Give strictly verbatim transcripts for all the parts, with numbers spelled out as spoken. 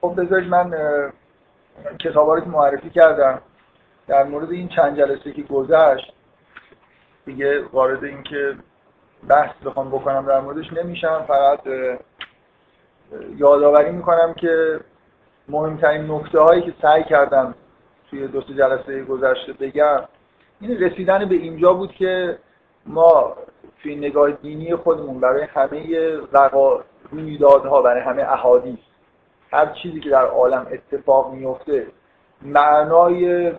خب بذارید من کتابا رو معرفی کردم در مورد این چند جلسه که گذشت، دیگه وارد این که بحث بخوام بکنم در موردش نمیشم، فقط یادآوری میکنم که مهمترین نکته هایی که سعی کردم توی دو سه جلسه گذشته بگم این رسیدن به اینجا بود که ما توی نگاه دینی خودمون برای همه وقایع رویدادها، برای همه احادیث، هر چیزی که در عالم اتفاق میفته، معنای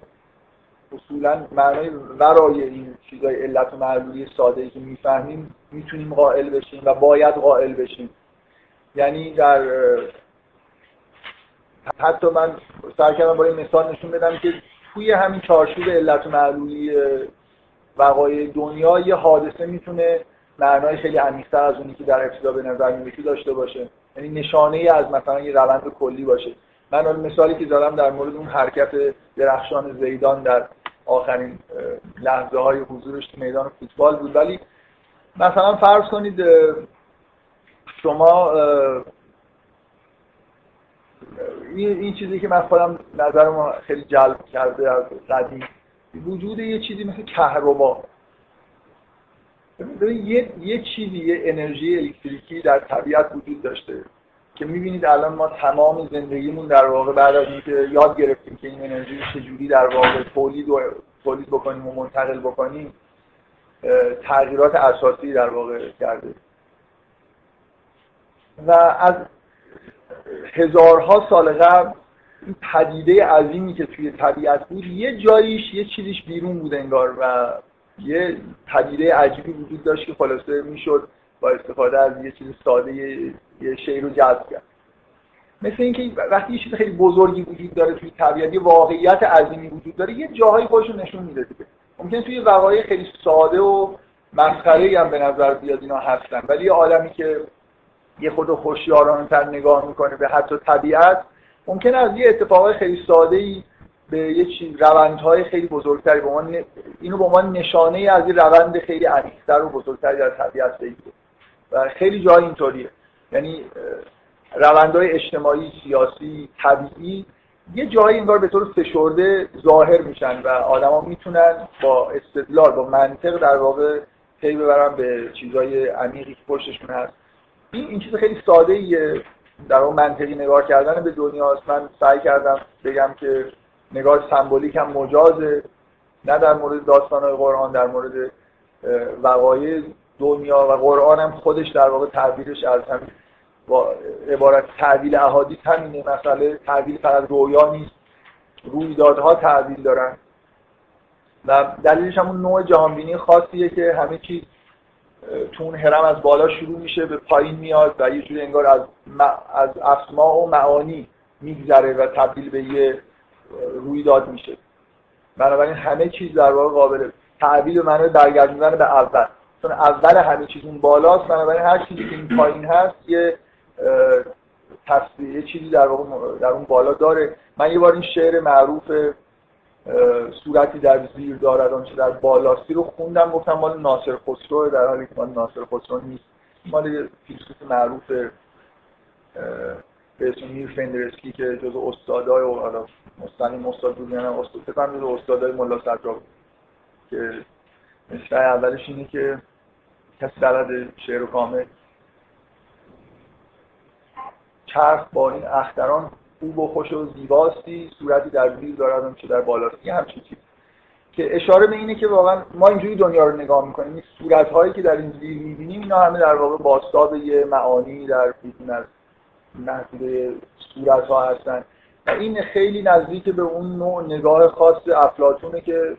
اصولاً معنای ورای این چیزای علت و معلولی ساده‌ای که میفهمیم میتونیم قائل بشیم و باید قائل بشیم. یعنی در حتی من سعی کردم با این مثال نشون بدم که توی همین چارچوب علت و معلولی وقایع دنیا یه حادثه میتونه معنای خیلی عمیق‌تر از اونی که در ابتدا به نظر میاد داشته باشه، یعنی نشانه‌ای از مثلا یه روند کلی باشه. من اون مثالی که زدم در مورد اون حرکت درخشان زیدان در آخرین لحظه های حضورش تو میدان فوتبال بود، ولی مثلا فرض کنید شما این چیزی که من خودم نظرم خیلی جلب کرده از قدیم، وجود یه چیزی مثل کهربا. یه یه چیزی، یه انرژی الکتریکی در طبیعت وجود داشته که می‌بینید الان ما تمام زندگیمون در واقع بعد از اینکه یاد گرفتیم که این انرژی چجوری در واقع تولید و تولید بکنیم و منتقل بکنیم، تغییرات اساسی در واقع کرده و از هزارها سال قبل این پدیده عظیمی که توی طبیعت بود یه جاییش یه چیزیش بیرون بود انگار و یه پدیده عجیبی وجود داشت که خلاصه میشد با استفاده از یه چیز ساده یه شی رو جذب کرد. مثل اینکه وقتی یه چیز خیلی بزرگی وجود داره توی طبیعت، یه واقعیت عظیمی وجود داره، یه جاهایی خودش رو نشون میده دیگه. ممکنه توی وقایع خیلی ساده و مسخره‌ای هم به نظر بیاد اینا هستن، ولی یه آدمی که یه خود هوشیارانه‌تر نگاه میکنه به حتی طبیعت، ممکنه از یه اتفاقای خیلی ساده‌ای به یه چیز روندهای خیلی بزرگتری، به من اینو به عنوان نشانه‌ای از یه روند خیلی عمیق‌تر و بزرگتری در طبیعت بگیره. و خیلی جای اینطوریه، یعنی روندهای اجتماعی، سیاسی، طبیعی یه جایی انگار به طور فشرده ظاهر میشن و آدما میتونن با استدلال، با منطق در واقع پی ببرن به چیزای عمیقی که پشتشون هست. این این چیز خیلی ساده‌ایه، در واقع منطقی نگاه کردن به دنیا است. من سعی کردم بگم که نگاه سمبولیک هم مجازه، نه در مورد داستان‌های قرآن، در مورد وقایع دنیا و قرآن هم خودش در واقع تعبیرش از همین با عبارت تعبیل احادیث همینه. مسئله تعبیل فقط رویا نیست، رویدادها تعبیل دارن و دلیلش همون نوع جهانبینی خاصیه که همه چیز تو اون هرم از بالا شروع میشه به پایین میاد و یه جوری انگار از از اسما و معانی میگذره و تبدیل به یه رویداد میشه. بنابراین همه چیز در واقع قابل تعبیل و معنی برگردوندن به اول، چون اول همه چیز اون بالاست. بنابراین هر چیزی که این پایین هست یه تصویر، یه چیزی در واقع در اون بالا داره. من یه بار این شعر معروف صورتی در زیر دارد آنچه در بالاستی رو خوندم، گفتم مال ناصر خسرو، در حالی که مال ناصر خسرو نیست، مال فیلسوف معروف به اسم میر فندرسکی که جز استادای و حالا مستنیم استاد بود، یعنی استاد فکرم جز استادای ملا صدرا بود که مثل اولش اینه که کس بلد شعر و کامل، چرخ با این اختران خوب و خوش و زیباستی، صورتی در زیر داردم چه در بالاستی، همچین چیز که اشاره به اینه که واقعا ما اینجوری دنیا رو نگاه میکنیم. این صورت‌هایی که در این زیر میبینیم اینا همه در واقع بازتاب یه معانی در بیرون از محدوده صورت‌ها هستن و این خیلی نزدیک به اون نوع نگاه خاص افلاطونه که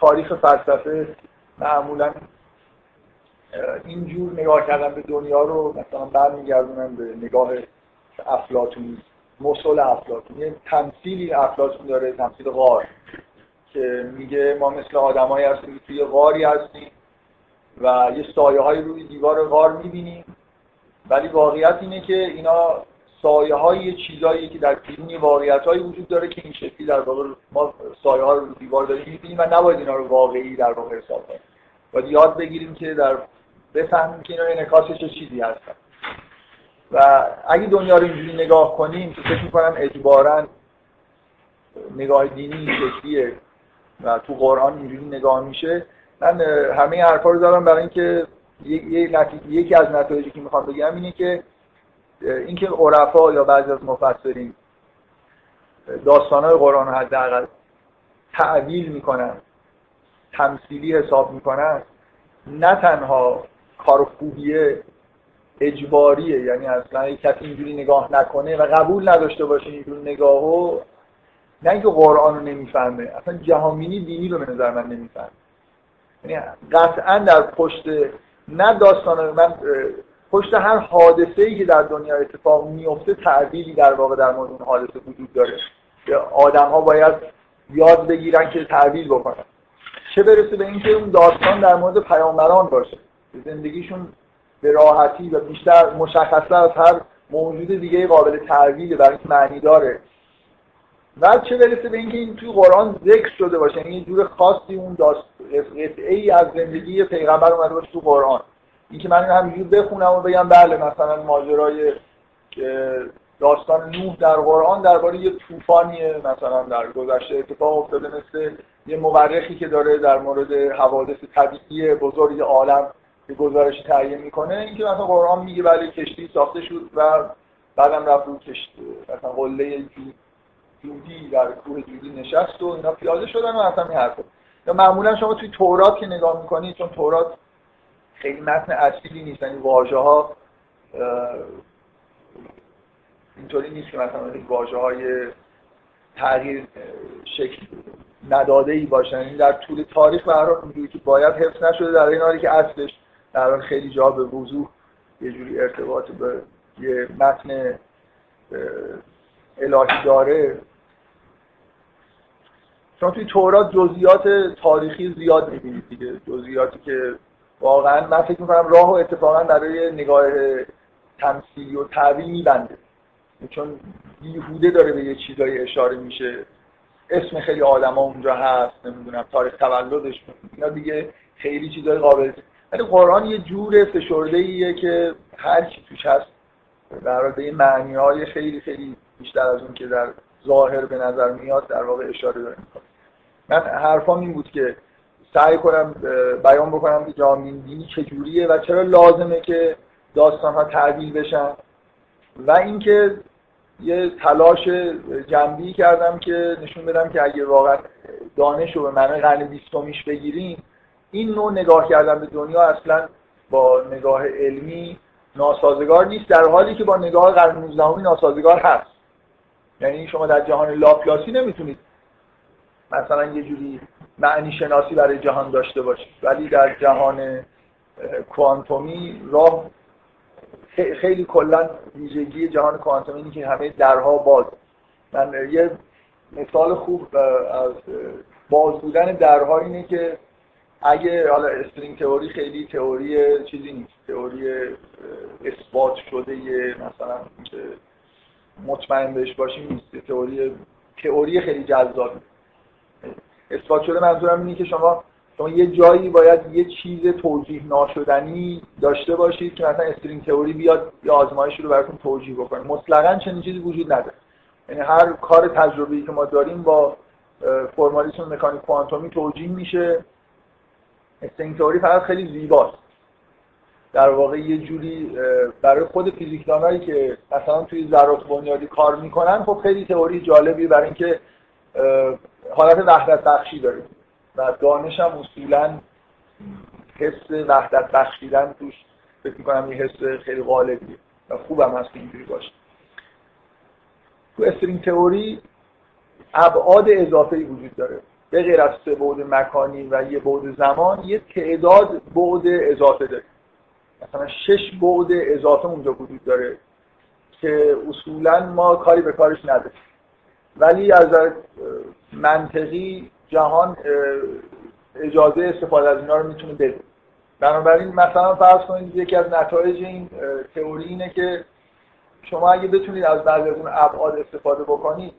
تاریخ فلسفه معمولا اینجور نگاه کردن به دنیا رو مثلا برمیگردونن به نگاه افلاطونی، مثل افلاطون. یه تمثیلی افلاطون داره، تمثیل غار، که میگه ما مثل آدمایی هستیم که توی غاری هستیم و یه سایه‌های روی دیوار غار می‌بینیم، ولی واقعیت اینه که اینا سایه‌های چیزایی که در بیرون واقعیت‌هایی وجود داره که این شکلی در واقع ما سایه‌ها رو دیوار داریم می‌بینیم و نباید اینا رو واقعی در واقع حساب کنیم. باید یاد بگیریم که در بفهمیم که اینا انعکاس چه چیزی هستن. و اگه دنیا رو اینجوری نگاه کنیم که فکر می‌کنم اجباراً نگاه دینی این شکلیه و تو قرآن اینجوری نگاه میشه. من همه حرفا رو زدم برای اینکه یکی از نتایجی که میخوام بگم اینه که اینکه عرفا یا بعضی از مفسرین داستان‌های قرآن رو حداقل تعویل میکنن، تمثیلی حساب میکنن، نه تنها کار خوبیه، اجباریه. یعنی اصلا یک کسی اینجوری نگاه نکنه و قبول نداشته باشه اینجور نگاهو، نه اینکه قرآن رو نمیفهمه، اصلا جهانبینی دینی رو به نظر من نمیفهمه. یعنی قطعا در پشت نه داستان من، پشت هر حادثه‌ای که در دنیا اتفاق میفته تعبیری در واقع در مورد اون حادثه وجود داره که آدم‌ها باید یاد بگیرن که تعبیر بکنن، چه برسه به اینکه اون داستان در مورد پیامبران باشه، زندگیشون به راحتی و بیشتر مشخصتر از هر موجود دیگه قابل تعبیره، برای معنی داره. و چه برسه به اینکه این توی قرآن ذکر شده باشه، یعنی یه جور خاصی اون قطعه‌ای از زندگی پیغمبر اومده باشه تو قرآن. اینکه من همینجور بخونم و بگم بله مثلا ماجرای داستان نوح در قرآن درباره یه طوفانیه مثلا در گذشته اتفاق افتاده، مثل یه مورخی که داره در مورد حوادث طبیعی بزرگ عالم یه گزارشی تهیه میکنه، اینکه مثلا قرآن میگه بله کشتی ساخته شد و بعدم رفت رو کشتی مثلا قله جودی در کوه جودی نشست و اینا پیاده شدن و اصلا این حرفا. یا معمولا شما توی تورات که نگاه میکنید، چون تورات خیلی متن اصیلی نیست، یعنی واژه‌ها اینطوری نیست که مثلا واژه‌های تغییر شکل نداده‌ای باشن، یعنی در طول تاریخ به هر حال اونجوری که باید حفظ نشده، در این حالی که اصلش در واقع خیلی جا به وضوح یه جوری ارتباط به یه متن الهی داره. شما توی تورات جزئیات تاریخی زیاد می‌بینید دیگه، جزئیاتی که واقعا من فکر می‌کنم راه و اتفاقا برای نگاه تمثیلی و تعبیری می‌بنده، چون بیهوده داره به یه چیزایی اشاره میشه، اسم خیلی آدم‌ها اونجا هست، نمیدونم تاریخ تولدشون، اینا دیگه خیلی چیزای قابل. ولی قرآن یه جور فشرده‌ایه که هر چی توش هست در واقع به معنی‌های خیلی خیلی بیشتر از اون که در ظاهر به نظر میاد در واقع اشاره داره می‌کنه. من حرفام این بود که سعی کنم بیان بکنم که جامعه دینی چجوریه و چرا لازمه که داستان‌ها تعبیل بشن، و اینکه یه تلاش جنبی کردم که نشون بدم که اگه واقعا دانش رو به معنی قرن بیستمیش بگیریم، این نوع نگاه کردن به دنیا اصلا با نگاه علمی ناسازگار نیست، در حالی که با نگاه قرن نوزدهمی ناسازگار هست. یعنی شما در جهان لاپلاسی نمیتونید مثلا یه جوری معنی شناسی برای جهان داشته باشید، ولی در جهان کوانتومی راه خیلی کلا ویژگی جهان کوانتومی اینه که همه درها باز. من یه مثال خوب از باز بودن درها اینه که اگه حالا استرینگ تئوری خیلی تئوری چیزی نیست، تئوری اثبات شده مثلا که مطمئن بهش باشیم نیست، تئوری تئوری خیلی جذابه. اثبات شده منظورم اینه که شما شما یه جایی باید یه چیز توجیه ناشدنی داشته باشید که مثلا استرینگ تئوری بیاد یه آزمایشی رو براتون توجیه بکنه. مطلقاً چنین چیزی وجود نداره. یعنی هر کار تجربی که ما داریم با فرمالیسم مکانیک کوانتومی توجیه میشه. استرینگ تئوری فقط خیلی زیباست. در واقع یه جوری برای خود فیزیکدانایی که مثلا توی ذرات بنیادی کار میکنن، خب خیلی تئوری جالبی برای اینکه حالت وحدت بخشی داره. و دانش هم اصولاً حس وحدت بخشیدن توش فکر می‌کنم یه حس خیلی غالبیه و خوبم هست که اینجوری باشه. تو استرینگ تئوری ابعاد اضافه‌ای وجود داره. به غیر از سه بعد مکانی و یه بعد زمان، یه تعداد بعد اضافه داره. مثلا شش بعد اضافه اونجا وجود داره که اصولاً ما کاری به کارش نداریم. ولی از منطقی جهان اجازه استفاده از اینا رو میتونه بده. بنابراین مثلا فرض کنید یکی از نتایج این تئوری اینه که شما اگه بتونید از بعضی از اون ابعاد استفاده بکنید،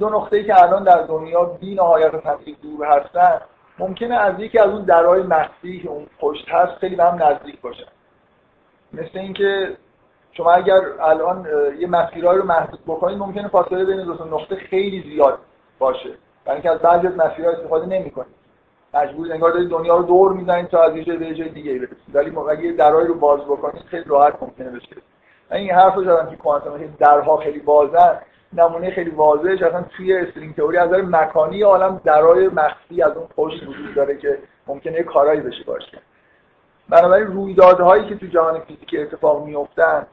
دو نقطه‌ای که الان در دنیا بی‌نهایت از هم دور هستن، ممکنه از یکی از اون درهای مخفی که اون پشت هست خیلی به هم نزدیک باشن. مثل اینکه شما اگر الان یه مسیرهایی رو محدود بکنید ممکنه فاصله بین دو تا نقطه خیلی زیاد باشه، برای اینکه از بعضی از مسیرها استفاده نمی‌کنید، مجبورید انگار دارید دنیا رو دور می‌زنید تا از یه جای به جای دیگه برسید، ولی اگه درایی رو باز بکنید خیلی راحت ممکنه بشه. این حرفو زدم که کوانتوم که درها خیلی بازن، نمونه خیلی واضحه اصلا توی استرینگ تئوری از نظر مکانی عالم درای مخفی از اون پشت وجود داره که ممکنه یه کارایی بشه باشه. بنابراین رویدادهایی که تو جهان فیزیک اتفاق می‌افتند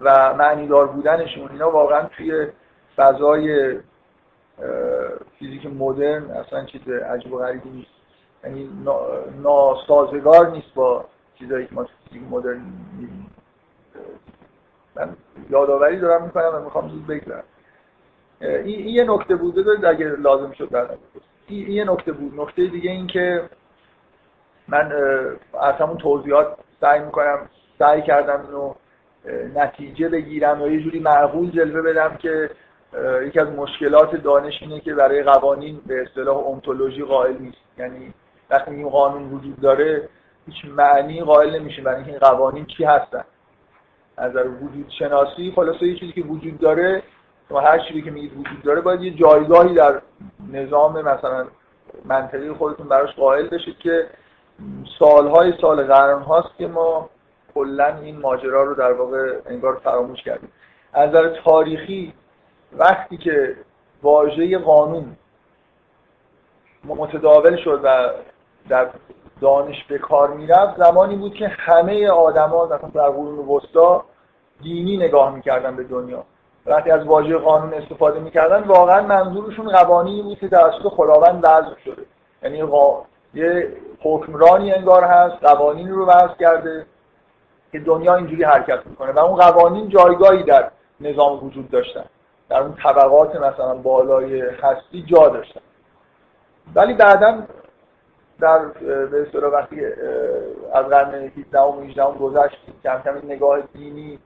و معنی دار بودنشون اینا واقعا توی فضای فیزیک مدرن اصلا چیز عجیب و غریبی نیست، یعنی ناسازگار نیست با چیزایی که ما فیزیک مدرن می‌بینیم. من یادآوری دارم میکنم و میخوام زود بگذرم. این یه نکته بوده، دارید اگر لازم شد در نظر بگیرید. این یه نکته بود. نکته دیگه این که من از همون توضیحات سعی میکنم سعی کردم اینو نتیجه بگیرم یا یه جوری معقول جلوه بدم که یکی از مشکلات دانش اینه که برای قوانین به اصطلاح انتولوژی قائل نیست، یعنی وقتی این قانون وجود داره هیچ معنی قائل نمیشه برای اینکه این قوانین چی هستن. از نظر وجود شناسی خلاصه یه چیزی که وجود داره، شما هر چیزی که میگید وجود داره باید یه جایگاهی در نظام مثلا منطقی خودتون براش قائل بشید که سالهای سال قرن هاست که ما کلا این ماجرا رو در واقع انگار فراموش کردیم. از نظر تاریخی وقتی که واژه قانون متداول شد و در دانش به کار میرفت، زمانی بود که همه آدما مثلا در قرون وسطا دینی نگاه میکردن به دنیا. وقتی از واژه قانون استفاده میکردن واقعا منظورشون قوانینی بود که توسط خداوند وضع شده، یعنی قا... یه حکمرانی انگار هست قوانین رو وضع کرده که دنیا اینجوری حرکت میکنه و اون قوانین جایگاهی در نظام وجود داشتن، در اون طبقات مثلا بالای هستی جا داشتن. ولی بعداً در به اصطلاح وقتی از قرن هجدهم و هجدهم گذشت کم کم نگاه دینی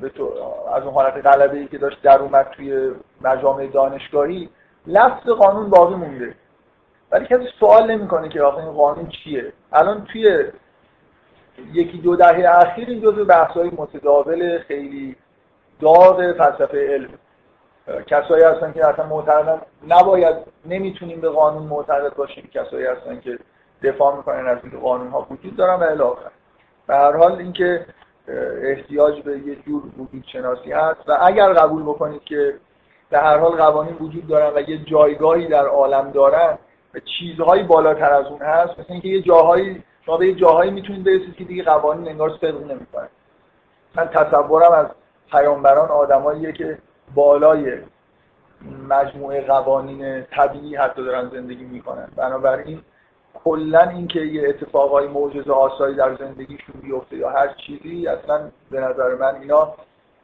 به تو از اون حالت غلبه‌ای که داشت در اومد توی مجامع دانشگاهی، لفظ قانون باقی مونده ولی کسی سوال نمی‌کنه که آخه این قانون چیه. الان توی یکی دو دهه اخیر این جزو بحث‌های متداول خیلی داغ فلسفه علم، کسایی هستن که اصلا معتقدن نباید نمیتونیم به قانون معتقد باشیم، کسایی هستن که دفاع میکنن از اینکه قانون ها وجود دارن و الی آخر. به هر حال اینکه احتیاج به یه جور وجود شناسی هست و اگر قبول بکنید که به هر حال قوانین وجود دارن و یه جایگاهی در عالم دارن و چیزهای بالاتر از اون هست، مثل اینکه یه جاهایی شما به یه جاهایی میتونید برسید که دیگه قوانین انگار صدق نمیکنه. من تصورم از پیامبران آدماییه که بالای مجموعه قوانین طبیعی حتی دارن زندگی میکنن. بنابراین کلا اینکه یه اتفاقای معجزه آسایی در زندگیشون بیفته یا هر چیزی، اصلا به نظر من اینا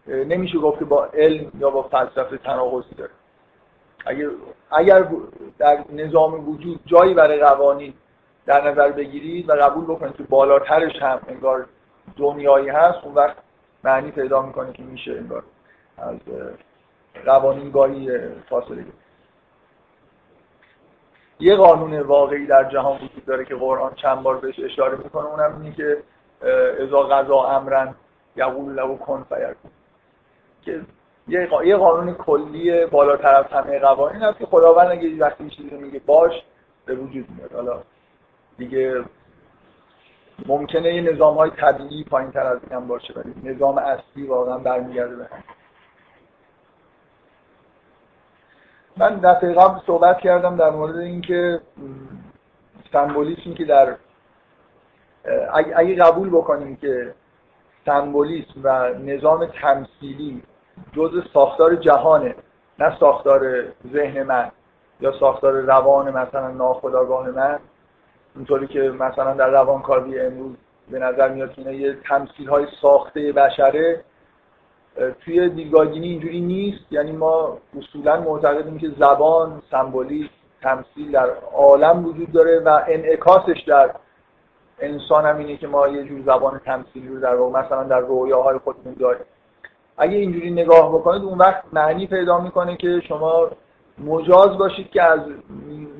نمیشه گفت که با علم یا با فلسفه تناقضی داره. اگر اگر در نظام وجود جایی برای قوانین در نظر بگیرید و قبول بکنید که بالاترش هم انگار دنیایی هست، اون وقت معنی پیدا میکنه که میشه انگار از قوانین گاهی فاصله گرفت. یه قانون واقعی در جهان وجود داره که قرآن چند بار بهش اشاره میکنه، اونم اینه که اذا قضا امرا یقول له کن فیکون، که یه یه قانون کلی بالاتر از همه قوانین هست که خداوند اگه وقتی چیزی رو میگه باش به وجود میاد. حالا دیگه ممکنه یه نظام‌های طبیعی پایین‌تر از این هم باشه ولی نظام اصلی واقعا برمیگرده به همین. من دفعه قبل صحبت کردم در مورد اینکه سمبولیسم که در اگه قبول بکنیم که سمبولیسم و نظام تمثیلی جزء ساختار جهانه، نه ساختار ذهن من یا ساختار روان مثلا ناخودآگاه من، اینطوری که مثلا در روانکاوی امروز به نظر میاد که اینا یه تمثیل‌های ساخته بشره، توی دیدگاه دینی اینجوری نیست. یعنی ما اصولا معتقدیم که زبان، سمبولیسم، تمثیل در عالم وجود داره و انعکاسش در انسان هم اینه که ما یه جور زبان تمثیلی رو در واقع مثلا در رویاهای خودمون داریم. اگه اینجوری نگاه بکنید اون وقت معنی پیدا میکنه که شما مجاز باشید که از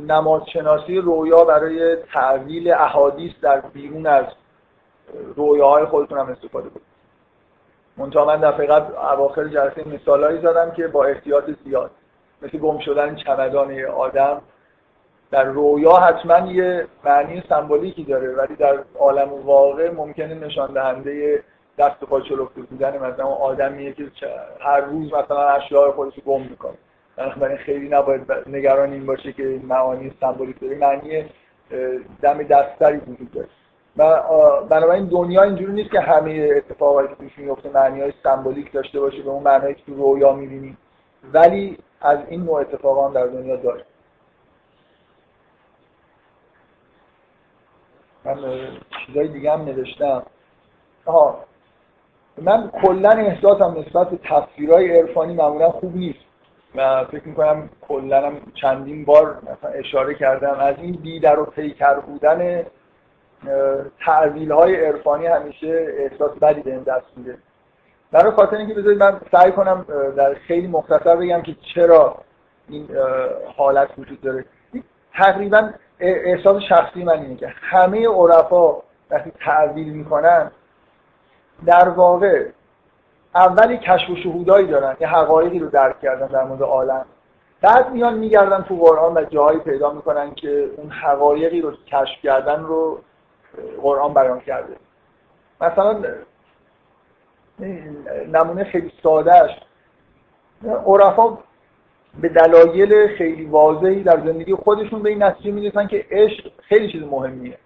نمادشناسی رویا برای تعویل احادیث در بیرون از رویاهای خودتون هم استفاده کنید. منتها من دفعه قبل اواخر جلسه مثالایی زدم که با احتیاط زیاد، مثل گم شدن چمدان آدم در رویا حتما یه معنی سمبولیکی داره، ولی در عالم واقع ممکنه نشان دهنده دست و پا چلفته بودن مثلا آدمیه که هر روز مثلا اشیاء خودش گم میکنه. بنابراین خیلی نباید نگران این باشه که این معانی سمبولیک داره، معنی دم دستری وجود داره. بنابراین دنیا اینجوری نیست که همه اتفاقاتی که توش میفته معنی‌های سمبولیک داشته باشه به اون معنایی که تو رویا می‌بینی، ولی از این نوع اتفاقا در دنیا داره. من چیزای دیگه هم نوشتم. آها، من کلا احساسم نسبت به تفسیرهای عرفانی معمولا خوب نیست. من فکر می‌کنم کلا هم چندین بار مثلا اشاره کردم از این بی در و پیکر بودن تعویل‌های عرفانی همیشه احساس بدی به دست میده. برای خاطر اینکه بذارید من سعی کنم در خیلی مختصر بگم که چرا این حالت وجود داره. تقریباً احساس شخصی من اینه که همه عرفا وقتی تعویل میکنن در واقع اولی کشف و شهودایی دارن، یه حقایقی رو درک کردن در مورد عالم، بعد میان میگردن تو قرآن و جاهایی پیدا میکنن که اون حقایقی رو کشف کردن رو قرآن بیان کرده. مثلا نمونه خیلی سادهش، عرفا به دلایل خیلی واضحی در زندگی خودشون به این نتیجه میرسن که عشق خیلی چیز مهمیه،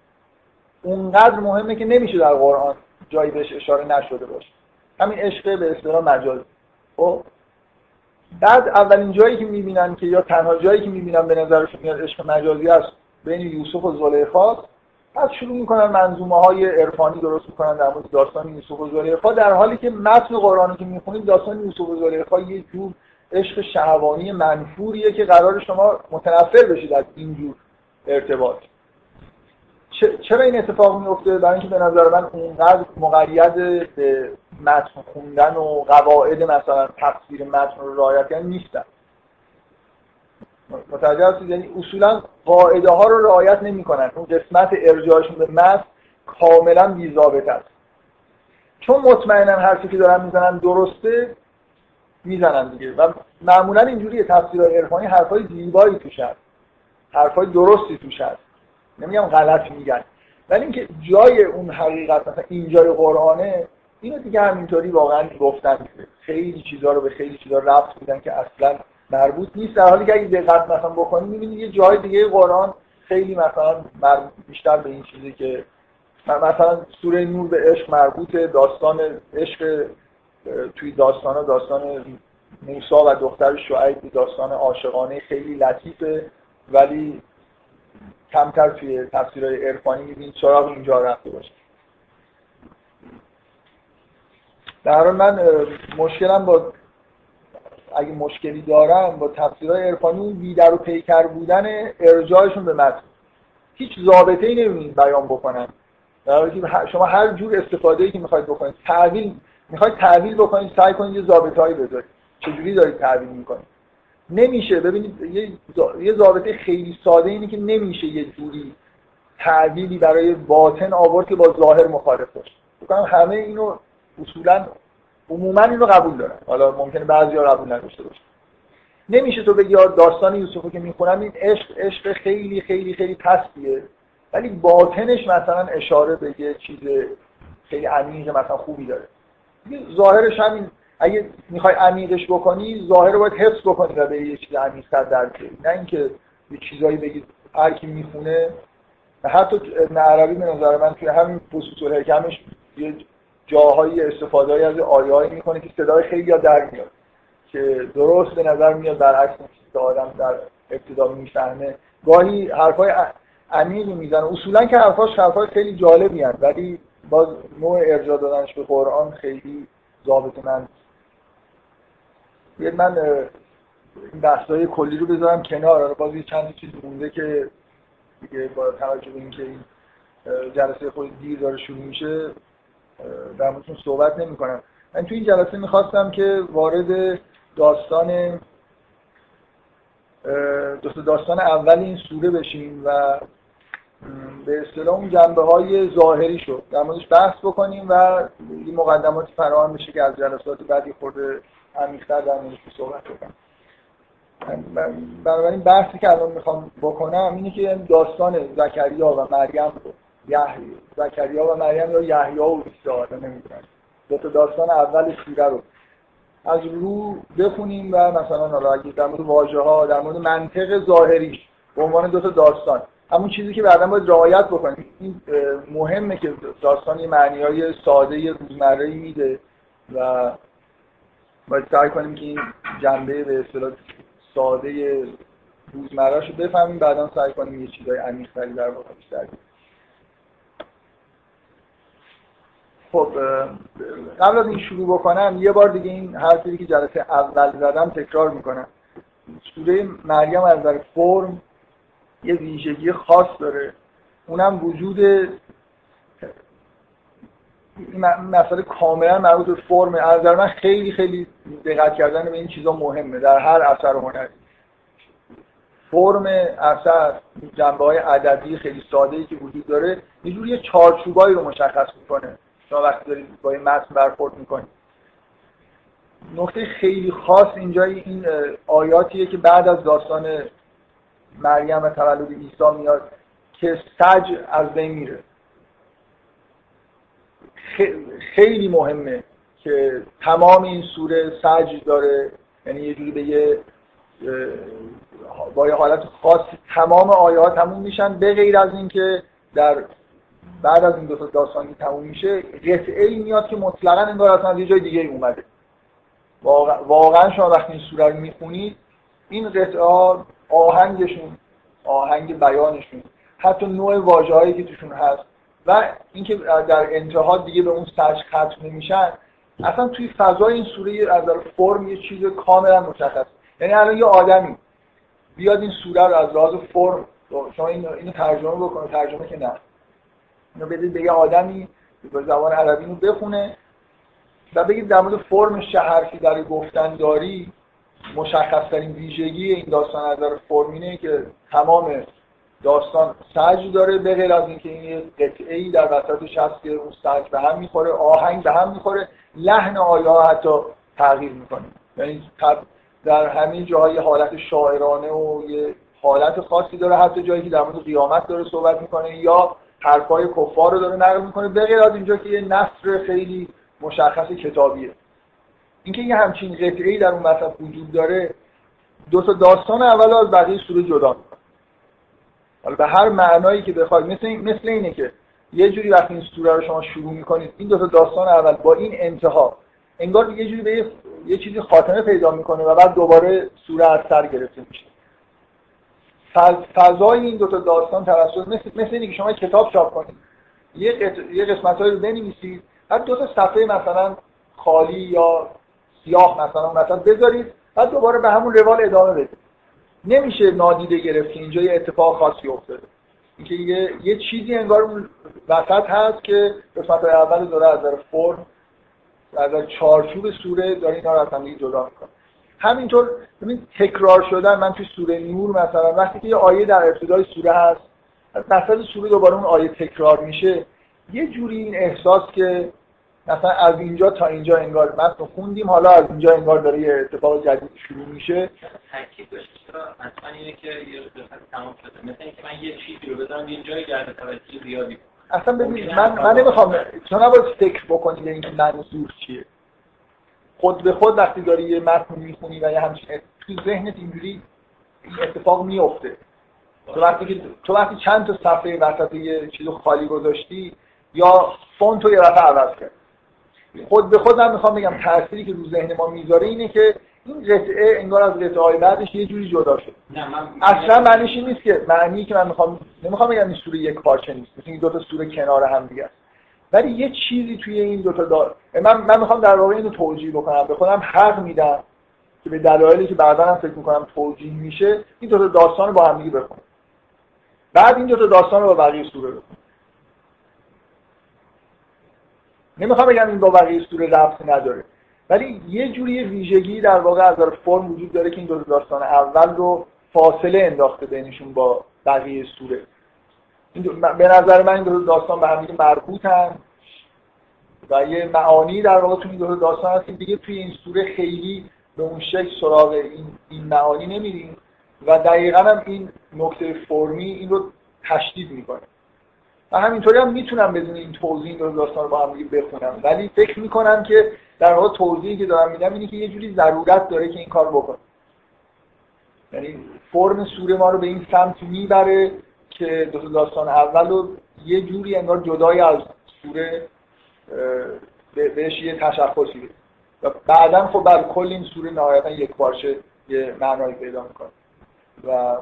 اونقدر مهمه که نمیشه در قرآن جایی بهش اشاره نشده باشه، همین عشق به اصطلاح مجازی. خب بعد اولین جایی که میبینن که یا تنها جایی که میبینن به نظرشون میاد عشق مجازی است، بین یوسف و زلیخا. بعد شروع میکنن منظومه‌های عرفانی درست میکنن در مورد داستان یوسف و زلیخا، در حالی که متن قرآنی که میخونید داستان یوسف و زلیخا یه جور عشق شهوانی منفوریه که قرار شما متنفر بشید از این جور ارتباط. چرا این اتفاق میفته؟ برای اینکه به نظر من اونقدر مقید به متن خوندن و قواعد مثلا تفسیر متن رو رعایت کردن نیستن. متوجه هستید؟ یعنی اصولا قاعده ها رو رعایت نمی‌کنن. اون قسمت ارجاعشون به متن کاملا بی‌ضابطه است. چون مطمئنا حرفی که دارن میزنن درسته میزنن دیگه. و معمولا اینجوریه تفسیرهای عرفانی، حرفای زیبایی توش هست، حرفای درستی توش هست، نمیگم غلط میگن، ولی اینکه جای اون حقیقت مثلا این جای قرآنه، اینو دیگه همینطوری واقعا گفتن، خیلی چیزا رو به خیلی چیزا ربط میدن که اصلا مربوط نیست، در حالی که اگه دقت مثلا بکنید میبینید یه جای دیگه قرآن خیلی مثلا مربوط بیشتر به این چیزی که مثلا سوره نور به عشق مربوطه، داستان عشق توی داستانا داستان موسی و دختر شعیب داستان عاشقانه خیلی لطیفه، ولی کمتر توی تفسیرهای عرفانی می‌بینید سراغ اینجا رفته باشه. در حال من مشکلم با اگه مشکلی دارم با تفسیرهای عرفانی اون بیدر و پیکر بودن ارجاعشون به متن، هیچ ضابطه‌ای نمی‌بینید بیان بکنن. در حالی که شما هر جور استفاده‌ای که می‌خواید بکنید، تعویل می‌خواید تعویل بکنید، سعی کنید یه ضابطه‌ای بذارید. چجوری دارید تعویل می‌کنید؟ نمیشه. ببینید یه ضابطه خیلی ساده اینه که نمیشه یه جوری تعویلی برای باطن آورد که با ظاهر مخالف باشه. میگم همه اینو اصولاً عموماً اینو قبول دارن، حالا ممکنه بعضیا قبول نداشته باشن. نمیشه تو بگی داستان یوسفو که میخونم این عشق عشق خیلی خیلی خیلی پستیه، ولی باطنش مثلا اشاره به یه چیز خیلی عمیق مثلا خوبی داره. ظاهرش همین، اگه میخوای عمیقش بکنی ظاهر رو باید حفظ بکنی تا به یه چیز عمیق‌تر درک کنی، نه اینکه یه چیزایی بگید هر کی میخونه. حتی ابن عربی به نظر من توی همین فصول حکمش یه جاهایی استفاده‌ای از آیه‌ای میکنه که صدای خیلی ها در میاد که درست به نظر میاد برعکس اون چیزی که آدم در ابتدا میفهمه. گاهی حرفای عمیقی میزنه، اصولا که حرفاش حرفای خیلی جالبی هست، ولی باز نوع ارجاع دادنش به قرآن خیلی ضابطه من. من این بحث‌های کلی رو بذارم کنار، باز یه چند چیز مونده که دیگه با توجه به اینکه این جلسه خود دیر داره شروع میشه در موردشون صحبت نمی‌کنم. من تو این جلسه می‌خواستم که وارد داستان داستان اول این سوره بشیم و به اصطلاح اون جنبه‌های ظاهری شد در موردش بحث بکنیم و این مقدماتی فراهم بشه که از جلسات بعدی خورده عمیق‌تر در موردش صحبت بکنیم. بنابراین بحثی که الان میخوام بکنم اینه که داستان زکریا و مریم رو یحیی زکریا و مریم رو یحیی و عیسی نمی‌دونن. دو تا داستان اول سوره رو از رو بخونیم و مثلا حالا اگه در مورد واژه‌ها در مورد منطق ظاهریش به عنوان دو تا داستان همون چیزی که بعداً باید رعایت بکنیم. این مهمه که داستان معنی‌های ساده روزمره‌ای میده و باید سعی کنیم که این جنبه به اصطلاح ساده روزمره‌اشو بفهمیم، بعداً سعی کنیم یه چیزای عمیق‌تری در واقع بیشتر. خب قبل از این شروع بکنم یه بار دیگه این حرفی که جلسه اول زدم تکرار میکنم. سوره مریم از نظر فرم یه ویژگی خاص داره، اونم وجود مسئله کاملا مربوط به فرم. از نظر من خیلی خیلی دقت کردن به این چیزا مهمه در هر اثر هنری. فرم اثر، جنبه‌های ادبی خیلی ساده‌ای که وجود داره یه جوری چارچوبایی رو مشخص میکنه. شما وقتی دارید با این متن برخورد میکنید نکته خیلی خاص اینجا این آیاتیه که بعد از داستان مریم و تولد عیسی میاد که سج از بین میره. خیلی مهمه که تمام این سوره سج داره، یعنی یه جوری به یه با یه حالت خاص تمام آیات تموم میشن به غیر از این که در بعد از این دو تا داستانی تموم میشه قطعه‌ای میاد که مطلقاً انگار اصلا یه جای دیگه اومده. واقع... واقعاً شما وقتی این سوره رو میخونید این قطعه ها آهنگشون، آهنگ بیانشون، حتی نوع واژه‌هایی که توشون هست و اینکه در انتها دیگه به اون سج ختم نمیشن اصلا توی فضای این سوره از نظر فرم یه چیز کاملاً مشخصه. یعنی الان یه آدمی بیاد این سوره رو از لحاظ فرم شما اینو اینو ترجمه بکنه، ترجمه که نه اینو بدید به یه آدمی به زبان عربی رو بخونه و بگید در مورد فرم شهرفی در گفتن داری مشخص‌ترین ویژگی این داستان از نظر فرمینه که تمام داستان سج داره به غیر از اینکه این قطعه‌ای در وسطش هست که اون سج به هم میخوره، آهنگ به هم میخوره، لحن آیه‌ها حتی تغییر میکنه. یعنی در همین جاهای حالت شاعرانه و یه حالت خاصی داره، حتی جایی که در مورد قیامت داره صحبت میکنه یا حرفای کفار رو داره نقل میکنه به غیر از اینجا که یه نثر خیلی مشخص کتابیه. اینکه یه همچین قطعه‌ای در اون متن وجود داره دو تا داستان اول از بقیه سوره جدا میکنه. حالا به هر معنایی که بخواید مثل مثل اینه که یه جوری وقتی این سوره رو شما شروع میکنید این دو تا داستان اول با این انتها انگار یه جوری به یه چیزی خاتمه پیدا میکنه و بعد دوباره سوره از سر گرفته میشه. فضای این دو تا داستان توسط مثل مثل اینکه شما کتاب چاپ کنید یه قط... یه قسمت‌هایی رو بنویسید، بعد دو تا صفحه مثلا خالی یا سیاه مثلا مثلا بذارید، بعد دوباره به همون روال ادامه بدید. نمیشه نادیده گرفت که اینجا یه اتفاق خاصی افتاده. اینکه یه یه چیزی انگار اون وسط هست که قسمت‌های اول داره از نظر فرم از نظر چارچوب سوره داره اینا رو از هم جدا می‌کنه. همینطور ببین تکرار شدن من توی سوره نور مثلا وقتی که یه آیه در ابتدای سوره هست از وسط سوره دوباره اون آیه تکرار میشه یه جوری این احساس که مثلا از اینجا تا اینجا انگار متن خوندیم، حالا از اینجا انگار داره یه اتفاق جدید شروع میشه. تاکید داشت مثلا اینه که یه قسمت تمام شده مثلا اینکه من یه چیزی رو بذارم یه جایی جلب توجه زیادی اصلا ببین من من نمیخوام شما نباید فکر بکنید اینکه منظور چیه. خود به خود وقتی داری یه متن میخونی و یه همچین تو ذهنت اینجوری اتفاق میفته. تو وقتی که تو وقتی چند تا صفحه وسط یه چیزو خالی گذاشتی یا فونت رو یه دفعه عوض کرد خود به خود من میخوام بگم تأثیری که رو ذهن ما میذاره اینه که این قطعه انگار از قطعه‌های بعدش یه جوری جدا شد. نه من اصلا معنیش این نیست که معنی که من میخوام نمیخوام بگم این سوره یک پارچه نیست، مثلا این دو تا سوره کنار هم دیگه، ولی یه چیزی توی این دوتا داره. من من میخوام در واقع اینو توجیه بکنم، به خودم حق میدم که به دلایلی که بعدا هم فکر میکنم توجیه میشه این دوتا داستان رو با هم دیگه بخونم، بعد این دوتا داستان رو با بقیه سوره بخونم. نمیخوام بگم این با بقیه سوره ربطی نداره، ولی یه جوری ویژگی در واقع از نظر فرم وجود داره که این دوتا داستان اول رو فاصله انداخته بینشون با بقیه سوره. به نظر من این دو داستان به هم دیگه مربوطن و یه معانی در واقع توی این دو داستان هست. دیگه توی این سوره خیلی به اون شکل سراغ این این معانی نمیریم و دقیقاً هم این نکته فرمی این رو تشدید میکنه. من همینطوری هم میتونم بدون این توضیح این دو داستان رو با هم دیگه بخونم، ولی فکر میکنم که در واقع توضیحی که دارم میدم اینه که یه جوری ضرورت داره که این کار بکنه. یعنی فرم سوره ما رو به این سمت میبره که دو داستان اول رو یه جوری انگار جدای از سوره بهش یه تشخصی بده و بعداً خب بر کل این سوره نهایتاً یک بارشه یه معنایی پیدا میکنه. و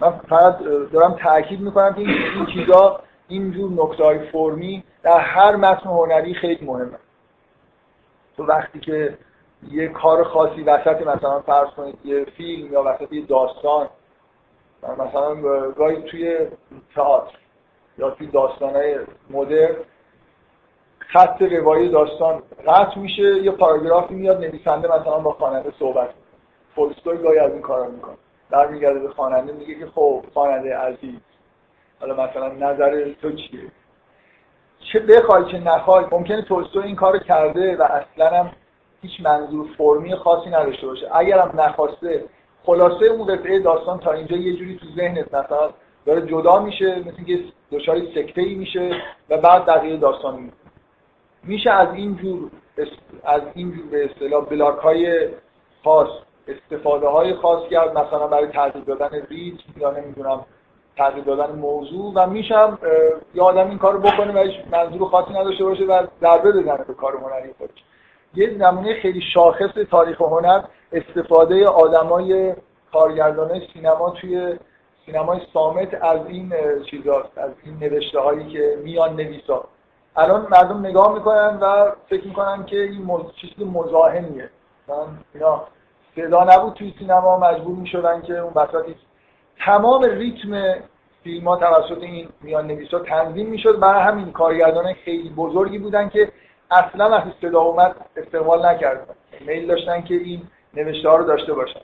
من فقط دارم تأکید میکنم که این چیزا، اینجور نکته‌های فرمی در هر متن هنری خیلی مهمه. تو وقتی که یه کار خاصی وسط مثلا فرض کنید یه فیلم یا وسط یه داستان، مثلا گاهی توی تئاتر یا توی داستان‌های مدرن خط روایی داستان قطع میشه، یه پاراگرافی میاد، نویسنده مثلا با خواننده صحبت میکنه. تولستوی گاهی از این کارا میکنه، برمیگرده به خواننده میگه که خب خواننده عزیز، حالا مثلا نظر تو چیه؟ چه بخوای چه نخوای، ممکنه تولستوی این کارو کرده و اصلا هم هیچ منظور فرمی خاصی نداشته باشه. اگرم نخواسته، خلاصه اون قطعه داستان تا اینجا یه جوری تو ذهنت مثلا داره جدا میشه، مثل اینکه دچار سکته‌ای میشه و بعد دقیقه داستان میشه. میشه از این جور از این جور به اصطلاح بلاک‌های خاص، استفاده‌های خاص کرد، مثلا برای تغییر دادن ریتم یا نمیدونم تغییر دادن موضوع، و میشم یه آدم این کارو بکنه و هیچ منظور خاصی نداشته باشه و ضربه بزنه به کار هنری خودش. یه نمونه خیلی شاخص تاریخ هنر استفاده آدمای کارگردانای سینما توی سینمای صامت از این چیزاست، از این نوشته‌هایی که میان نویسا. الان مردم نگاه میکنن و فکر میکنن که این مز... چیزی مزاحمیه. مثلا اینا صدا نبود توی سینما، مجبور میشدن که اون بساطی تمام ریتم فیلم‌ها توسط این میان نویسا تنظیم میشد. برای همین کارگردان خیلی بزرگی بودن که اصلا از صدا اومد استقبال نکردن، میل داشتن که این نوشته‌ها رو داشته باشن.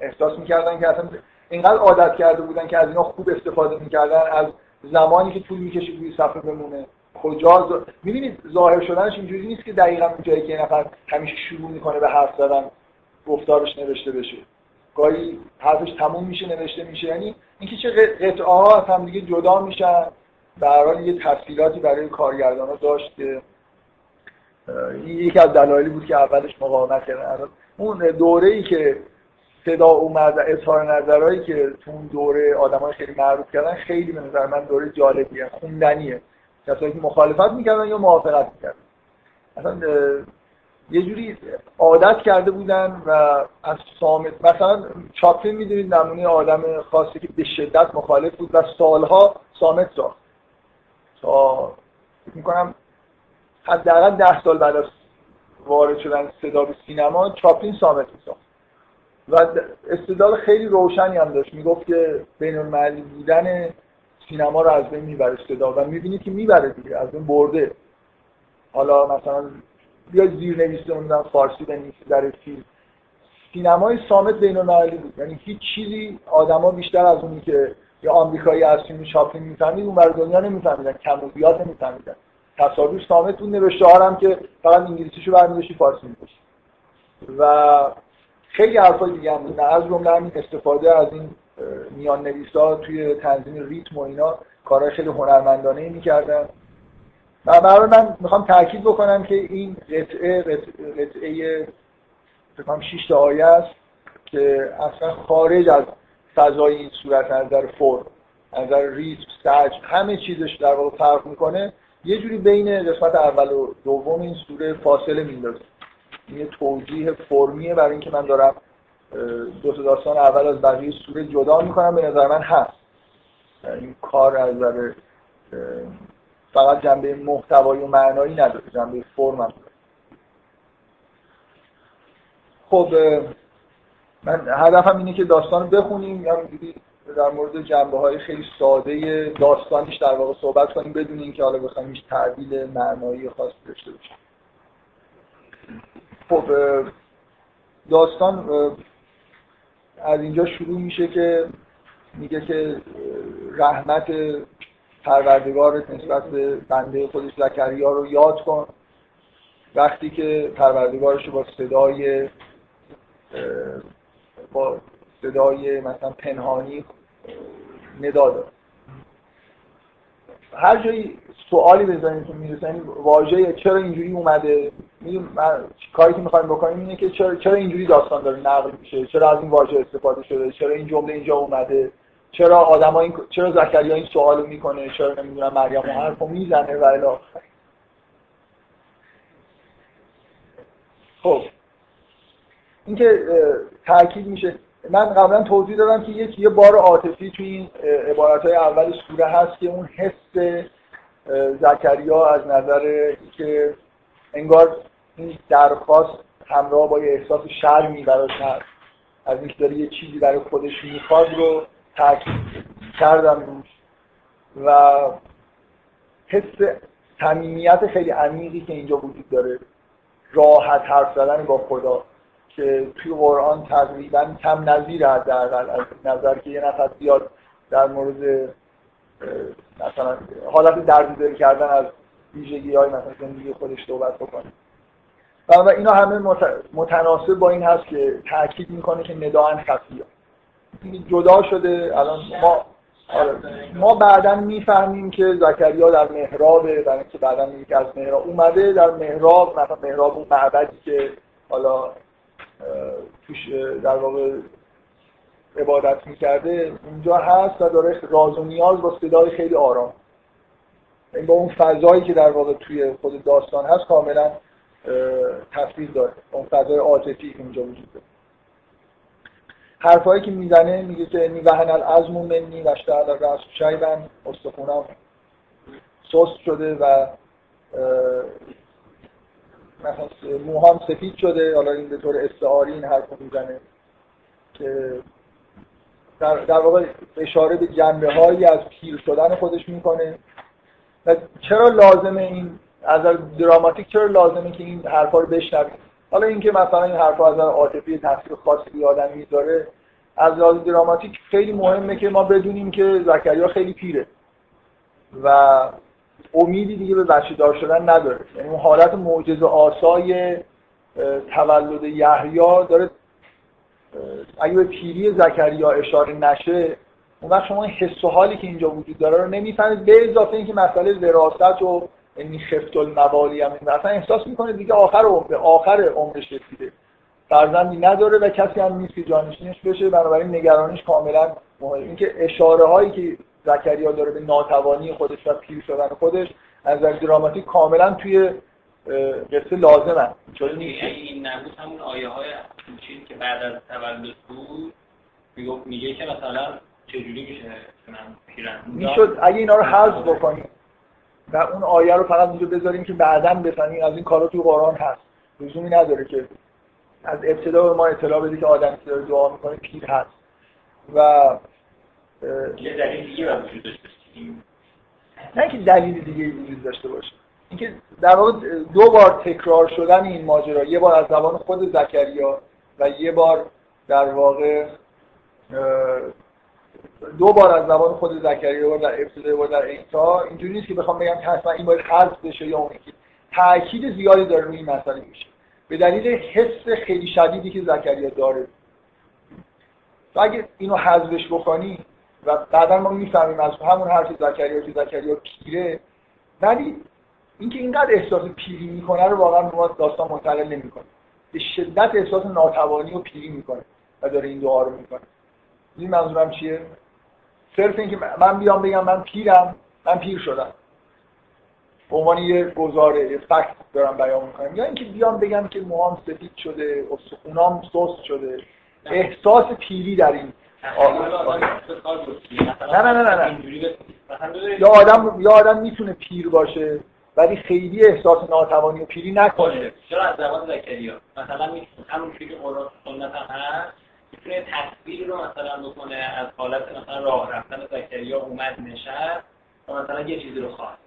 احساس میکردن که اصلا اینقدر عادت کرده بودن که از اینا خوب استفاده میکردن، از زمانی که طول میکشید روی صفحه بمونه. کجا ز... می‌بینید ظاهر شدنش اینجوری نیست که دقیقاً جایی که یه نفر همیشه شروع می‌کنه به حرف زدن گفتارش نوشته بشه. گاهی حرفش تموم میشه نوشته میشه. یعنی اینکه چه قطعه‌ها از هم دیگه جدا میشن، در حال یه تفصیلاتی برای کارگردان‌ها داشت که یکی از دلایلی بود که اولش مقاومت کردن. اون دوره‌ای که صدا اومد و اظهار نظرایی که تو اون دوره آدم‌ها خیلی معروف کردن، خیلی به نظر من دوره جالبیه، خوندنیه. کسایی که مخالفت میکردن یا موافقت میکردن اصلا یه جوری عادت کرده بودن و از صامت. مثلا چاپلین میدونید نمونه آدم خاصی که به شدت مخالف بود و سالها صامت ساخت تا فکر میکنم حداقل ده سال بعد از وارد شدن صدا به سینما چاپلین صامت میساخت و استدلال خیلی روشنی هم داشت، میگفت که بین المللی بودن سینما رو از بین میبره صدا، و میبینید که میبره دیگه، از بین برده. حالا مثلا بیا زیرنویس نمیدونم فارسی بنویسید در فیلم، سینمای صامت بین‌المللی بود، یعنی هیچ چیزی آدما بیشتر از اونی که یه آمریکایی از فیلم چاپلین میفهمید اون بر دنیا نمیفهمیدن، کم و بیات نمیفهمیدن. تصاویر صامت بود، نوشته‌ها هم که فقط انگلیسیشو برمی‌داشتی فارسی می‌داشت و خیلی حرفای دیگه هم بود. از جمله همین استفاده از این میان نویسا توی تنظیم ریتم و اینا کارهای خیلی هنرمندانه ای میکردن. و برای من میخوام تاکید بکنم که این قطعه قطعه, قطعه تقریبا شش تا آیه است که اصلا خارج از فضای این صورت از نظر فرم، از نظر ریتم، سج، همه چیزش در واقع فرق میکنه. یه جوری بین قسمت اول و دوم این سوره فاصله میندازه. یه توجیه فرمیه برای اینکه من دارم دو تا داستان اول از بقیه سوره جدا میکنم. به نظر من هست این کار از نظر فقط جنبه محتوایی و معنایی نداره، جنبه فرم هم داره. خب من هدفم اینه که داستان رو بخونیم، یا در مورد جنبه های خیلی ساده داستانش در واقع صحبت کنیم بدون اینکه حالا بخوایم هیچ تعبیر معنایی خاصی داشته باشیم. خب داستان از اینجا شروع میشه که میگه که رحمت پروردگارت نسبت به بنده خودش زکریا رو یاد کن، وقتی که پروردگارش رو با صدای با صدای مثلا پنهانی ندا داد. هر جایی سوالی بزنید که میرسن واژه چرا اینجوری اومده، من کاری که میخوایم بکنیم اینه که چرا چرا اینجوری داستان داره نقل میشه، چرا از این واژه استفاده شده، چرا این جمله اینجا اومده، چرا آدما این چرا زکریا این سوالو میکنه، چرا نمیدونم مریم حرفو میزنه و الی آخر. خب اینکه تاکید میشه، من قبلا توضیح دادم که یک یه بار عاطفی توی این عبارت‌های اول سوره هست که اون حس زکریا از نظر که انگار این درخواست همراه با یه احساس شرمی براش هست، از اینکه داره یه چیزی برای خودش میخواد رو تاکید کردم روش و حس صمیمیت خیلی عمیقی که اینجا وجود داره، راحت حرف زدن با خدا که توی قرآن تقریبا کم نظیر هست، از نظر که یه نفر زیاد در مورد مثلا حالت دردسر کردن از ویژگی های مثلا زندگی خودش صحبت بکنه و اینا همه متناسب با این هست که تاکید میکنه که نداء خفیه جدا شده. الان ما ما بعداً میفهمیم که زکریا در محرابه، برای اینکه بعداً میگه که از محراب اومده، در محراب مثلا محراب اون معبدی که حالا توش در واقع عبادت میکرده اونجا هست و داره راز و نیاز با صدای خیلی آرام، این با اون فضایی که در واقع توی خود داستان هست کاملا تفسیر داره، اون فضای عاطفی اونجا وجود داره. حرفایی که میزنه میگه که نیوهن العظم منی و اشتعل الرأس شیبا، استخونم سست شده و مثلا موهام سفید شده، حالا این به طور استعاری این حرف رو میزنه که در, در واقع اشاره به جنبه هایی از پیر شدن خودش میکنه. و چرا لازمه این از دراماتیک چرا لازمه که این حرفا رو بشنویم؟ حالا اینکه مثلا این حرفا از عاطفی تفسیر خاصی به آدم میذاره، از لحاظ دراماتیک خیلی مهمه که ما بدونیم که زکریا خیلی پیره و امیدی دیگه به بچه دار شدن نداره، یعنی اون حالت معجزه آسای تولد یحیی داره. اگه به پیری زکریا اشاره نشه اون وقت شما این حس و حالی که اینجا وجود داره رو نمیفهمید، به اضافه اینکه مسئله وراثت و یعنی خفت الموالی هم اصلا احساس میکنه دیگه آخر عمره آخر عمرش رسیده، فرزندی نداره و کسی هم نیست که جانشینش بشه، بنابراین نگرانیش کاملا مهمه. اینکه اشاره هایی که زکریا داره به ناتوانی خودش و پیر شدن خودش از نظر دراماتیک کاملا توی قصه لازمه. چون این نبود همون آیه های کوچین که بعد از تولد بود میگفت میگه که مثلا چجوری میشه پیرن میشد، اگه اینا رو حذف بکنیم و اون آیه رو فقط اینجا بذاریم که بعداً بفهمیم از این کارا تو قرآن هست، لزومی نداره که از ابتدا به ما اطلاع بده که آدمی که داره دعا میکنه پیر هست. و یه دلیل دیگه وجود داشته باشه، نه که دلیل دیگه وجود داشته باشه، اینکه در واقع دو بار تکرار شدن این ماجرا، یه بار از زبان خود زکریا و یه بار در واقع دو بار از زبان خود زکریا و در ابتدا و در انتها، اینجوری نیست که بخوام بگم حتما این باید حذف بشه یا اون یکی، تاکید زیادی داره روی این مسئله میشه به دلیل حس خیلی شدیدی که زکریا داره. و اگه اینو حذفش بکنی و بعدا ما میفهمیم از همون حرف زکریا که زکریا پیره، ولی اینکه اینقدر احساس پیری میکنه رو واقعا ما داستان منتقل نمیکنه، به شدت احساس ناتوانی و پیری میکنه و داره این دعا رو میکنه. این منظورم چیه؟ صرف اینکه من بیام بگم من پیرم، من پیر شدم، به عنوان یه گزاره یه فکت دارم بیان میکنم، یا اینکه بیام بگم که موهام سفید شده، استخونام سست شده، احساس پیری در این نه نه نه نه یا آدم یا آدم میتونه پیر باشه ولی خیلی احساس ناتوانی و پیری نکنه. چرا از زبان زکریا مثلا همون چیزی که قرآن سنت هم هست میتونه تصویر رو مثلا بکنه از حالت مثلا راه رفتن زکریا اومد نشست و مثلا یه چیزی رو خواست،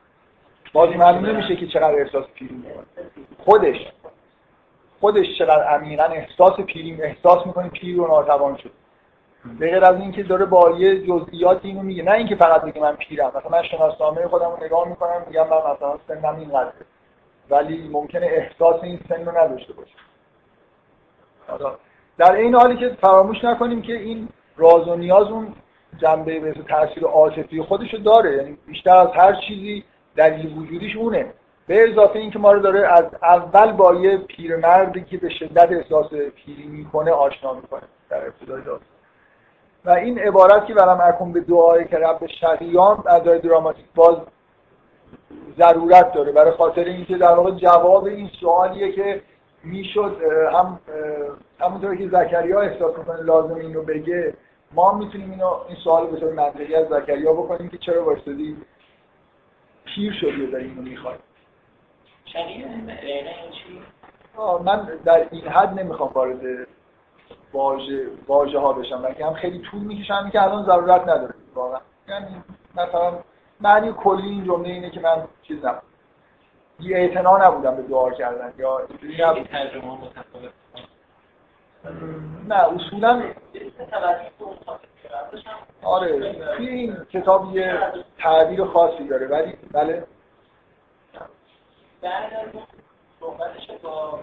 بازی معلوم نمیشه که چقدر احساس پیری میکنه. خودش خودش چقدر عمیقاً احساس پیری احساس میکنه، پیری رو ناتوان شد به غیر از اینکه داره با یه جزئیات اینو میگه، نه اینکه فقط بگه من پیرم، مثلا من شناسنامه خودم رو نگاه میکنم میگم من مثلا سنم اینقدره، ولی ممکنه احساس این سن رو نداشته باشه. در این حالی که فراموش نکنیم که این راز و نیاز اون جنبه به تاثیر عاطفی خودشو داره، یعنی بیشتر از هر چیزی دلیل وجودیش اونه، به اضافه اینکه ما رو داره از اول با یه پیرمردی که به شدت احساس پیری میکنه آشنا میکنه در ابتدای داستان. و این عبارت که ولم اکن به دعای که رب شقیان از دای دراماتیک باز ضرورت داره، برای خاطر اینکه در واقع جواب این سوالیه که میشد هم همونطور که زکریا احساس میکنه لازم این رو بگه، ما میتونیم اینو این سوالو به طور منطقی از زکریا بکنیم که چرا واسطی پیر شدی و داری اینو میخوای. شقیه این چی؟ من در این حد نمیخوام وارد واژه واژه ها بشم، بلکه هم خیلی طول میکشم که الان ضرورت نداره واقعا. یعنی مثلا معنی کلی این جمله اینه که من چیز نبودم، بی اعتنا نبودم به دعا کردن یا اینجوری نبود. ترجمه متفاوت نه اصولا آره توی این کتاب یه تعبیر خاصی داره، ولی بله بعد از اون صحبتش با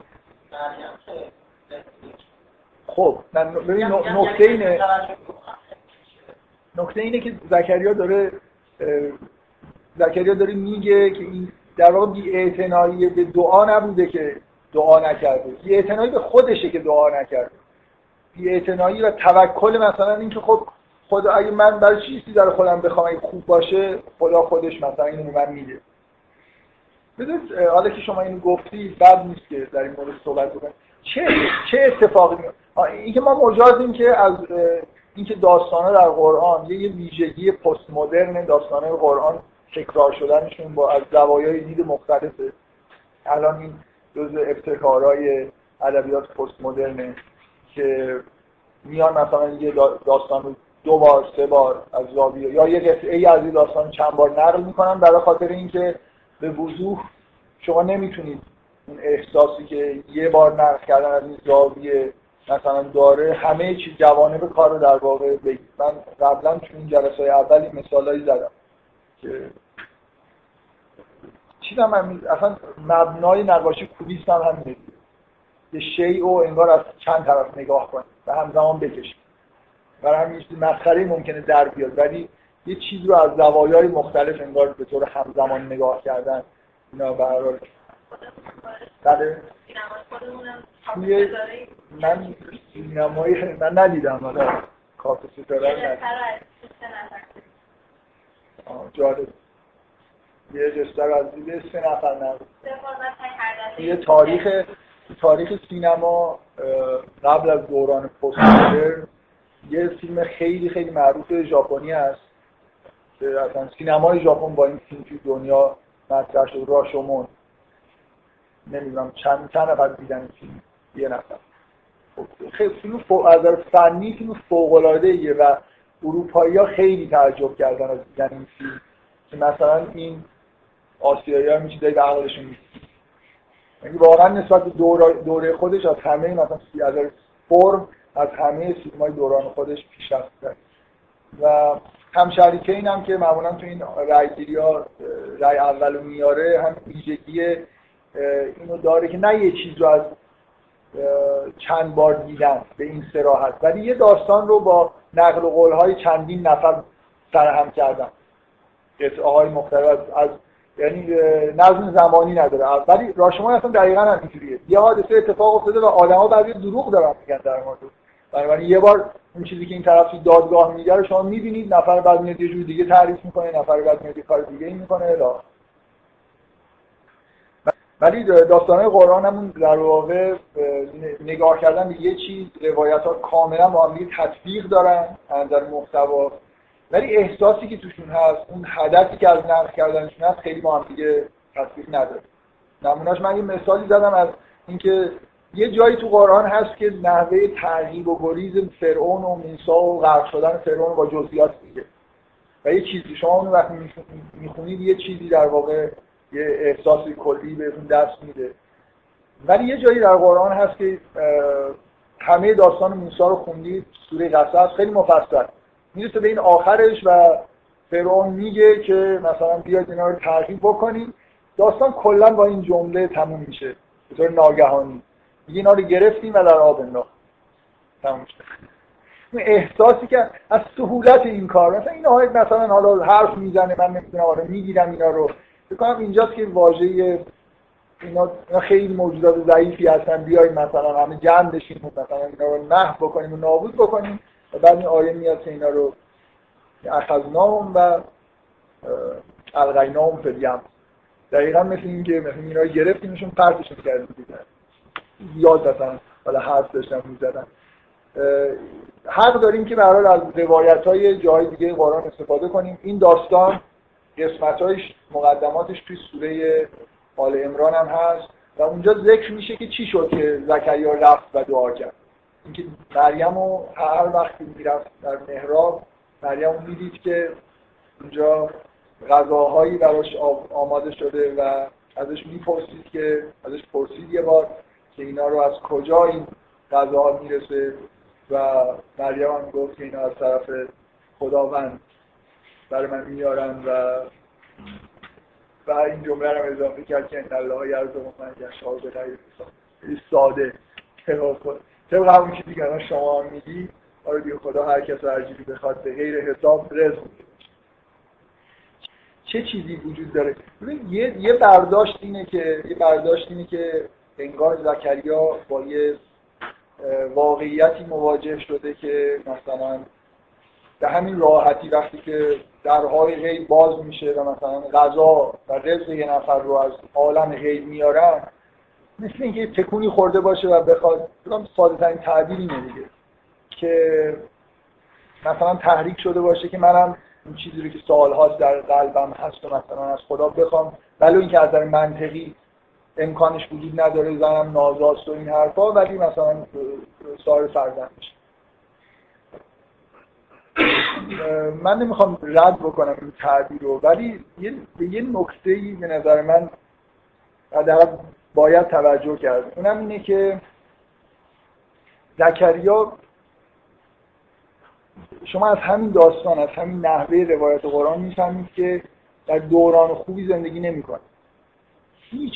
مریم که خب نکته اینه نکته اینه که زکریا داره زکریا داره میگه که این در واقع بی اعتنایی به دعا نبوده که دعا نکرده، بی اعتنایی به خودشه که دعا نکرده، بی اعتنایی و توکل. مثلا اینکه خب خدا اگه من برای چیزی در خودم بخوام اگه خوب باشه خدا خودش مثلا اینو به من میده. بدونید حالا که شما اینو گفتی بد نیست که در این مورد صحبت بکنیم. چه چه اتفاقی میفته؟ اینکه ما مجازیم که از اینکه داستانا در قرآن یه ویژگی پست مدرن داستانای قرآن تکرار شدنشون با از زوایای دید مختلفه. الان این جزء ابتکارهای ادبیات پست مدرنه که میان مثلا یه داستان رو دو بار سه بار از زاویه یا یه قطعه‌ای از این داستان چند بار نقل میکنن، برای خاطر اینکه به وضوح شما نمیتونید اون احساسی که یه بار نقل کردن از این زاویه مثلا داره همه چی جوانب کار رو در واقع بگید. من قبلا تو این جلسه‌های اولی مثالایی زدم که چیزا من اصلا مبنای نقاشی کوبیسم هم همینه، یه شیء رو انگار از چند طرف نگاه کنید و همزمان بکشید، برای همین چیز مسخره‌ای ممکنه در بیاد، ولی یه چیز رو از زوایای مختلف انگار به طور همزمان نگاه کردن اینا برقرار کنید. بله من سینمایی من ندیدم والا کافه ستاره ندیدم. آه جالب یه جستر از دیده سه نفر نبود. یه تاریخ تاریخ سینما قبل از دوران پست مدرن یه فیلم خیلی خیلی معروف ژاپنی هست که اصلا سینمای ژاپن با این فیلم توی دنیا مطرح شد، راشومون. نمیدونم چند چند نفر دیدن این فیلم، یه نفر. خیلی فیلم از فنی فیلم فوق‌العاده‌ایه و اروپایی‌ها خیلی تعجب کردن از دیدن این فیلم که مثلا این آسیایی‌ها می‌چیدن به عقلشون نیست. یعنی واقعا نسبت به دوره خودش از همه مثلا سی هزار فرم از همه فیلم‌های دوران خودش پیشرفته و همشریکه این هم که معمولا تو این رأی‌گیری‌ها رأی اولو میاره هم ویژگی اینو داره که نه یه چیز رو از چند بار دیدن به این صراحت، ولی یه داستان رو با نقل و قول‌های چندین نفر سرهم کردن، قطعه‌های مختلف از یعنی نظم زمانی نداره. ولی راشومان اصلا دقیقاً همینجوریه، یه حادثه اتفاق افتاده و آدم‌ها بعضی دروغ دارن میگن در مورد. بنابراین یه بار اون چیزی که این طرف دادگاه میگه رو شما می‌بینید، نفر بعد میاد یه جور دیگه تعریف می‌کنه، نفر بعد میاد یه کار دیگه‌ای می‌کنه الا. ولی داستان‌های قرآن همون در واقع نگاه کردن به یه چیز، روایت‌ها کاملاً با هم دیگه تطبیق دارن از نظر محتوا، ولی احساسی که توشون هست، اون هدفی که از نقل کردنشون هست خیلی با هم دیگه تطبیق نداره. نمونهش من یه مثالی زدم از اینکه یه جایی تو قرآن هست که نحوه تعقیب و گریز فرعون و موسی و غرق شدن فرعون با جزئیات میگه و یه چیزی شما اون وقتی میخونید یه چیزی در واقع یه احساسی کلی بهتون دست میده، ولی یه جایی در قرآن هست که همه داستان موسی رو خوندید، سوره قصص خیلی مفصل میرسه به این آخرش و فرعون میگه که مثلا بیاید اینا رو تعقیب بکنید. داستان کلا با این جمله تموم میشه به طور ناگهانی، میگه اینا رو گرفتیم و در آب انداختیم، تموم شد. اون احساسی که از سهولت این کار، مثلا اینا مثلا حالا حرف میزنه من نمیدونم آره میگیرم اینا رو، فکر کنم اینجاست که واژه اینا خیلی موجودات ضعیفی هستن، بیایم مثلا همه جمع بشیم مثلا اینا رو نحو بکنیم و نابود بکنیم و بعد این آیه میاد که اینا رو اخذناهم و الغیناهم فی الیم، دقیقا مثل این که مثلا اینا رو گرفتیمشون پرتشون کردیم دیدن یاد داشتن حالا حرف داشتن می‌زدن. حق داریم که به هر حال از روایت‌های جای دیگه قرآن استفاده کنیم. این داستان قسمت‌هاش مقدماتش توی سوره آل عمران هم هست و اونجا ذکر میشه که چی شد که زکریا رفت و دعا کرد. اینکه مریم رو هر وقت میرفت در محراب، مریم رو میدید که اونجا غذاهایی براش آماده شده و ازش میپرسید که ازش پرسید یه بار که اینا رو از کجا این غذاها میرسه و مریم هم گفت که اینا از طرف خداوند برای من میارن و و این جمله رو اضافه کرد که ان الله یرزق من یشاء بغیر حساب. خیلی ساده، طبق همون چیزی که الان شما میگی آره دیگه، خدا هر کس هر چیزی بخواد به غیر حساب رزق میده. چه چیزی وجود داره؟ ببین یه یه برداشت اینه که یه برداشت اینه که انگار زکریا با یه واقعیتی مواجه شده که مثلا به همین راحتی وقتی که درهای غیب باز میشه و مثلا غذا و رزق یه نفر رو از عالم غیب میارن، مثل اینکه تکونی خورده باشه و بخواد، بگم ساده ترین تعبیر اینه دیگه، که مثلا تحریک شده باشه که منم این چیزی رو که سوال‌هاست در قلبم هست و مثلا از خدا بخوام، ولی اینکه از نظر منطقی امکانش وجود نداره، زنم نازاست و این حرفا، ولی مثلا سایر فرزندش. من نمیخوام رد بکنم این تعبیر رو، ولی یه یه نکته‌ای به نظر من حداقل باید توجه کرد. اونم اینه که زکریا، شما از همین داستان، از همین نحوه روایت قرآن میفهمید که در دوران خوبی زندگی نمی‌کنه. هیچ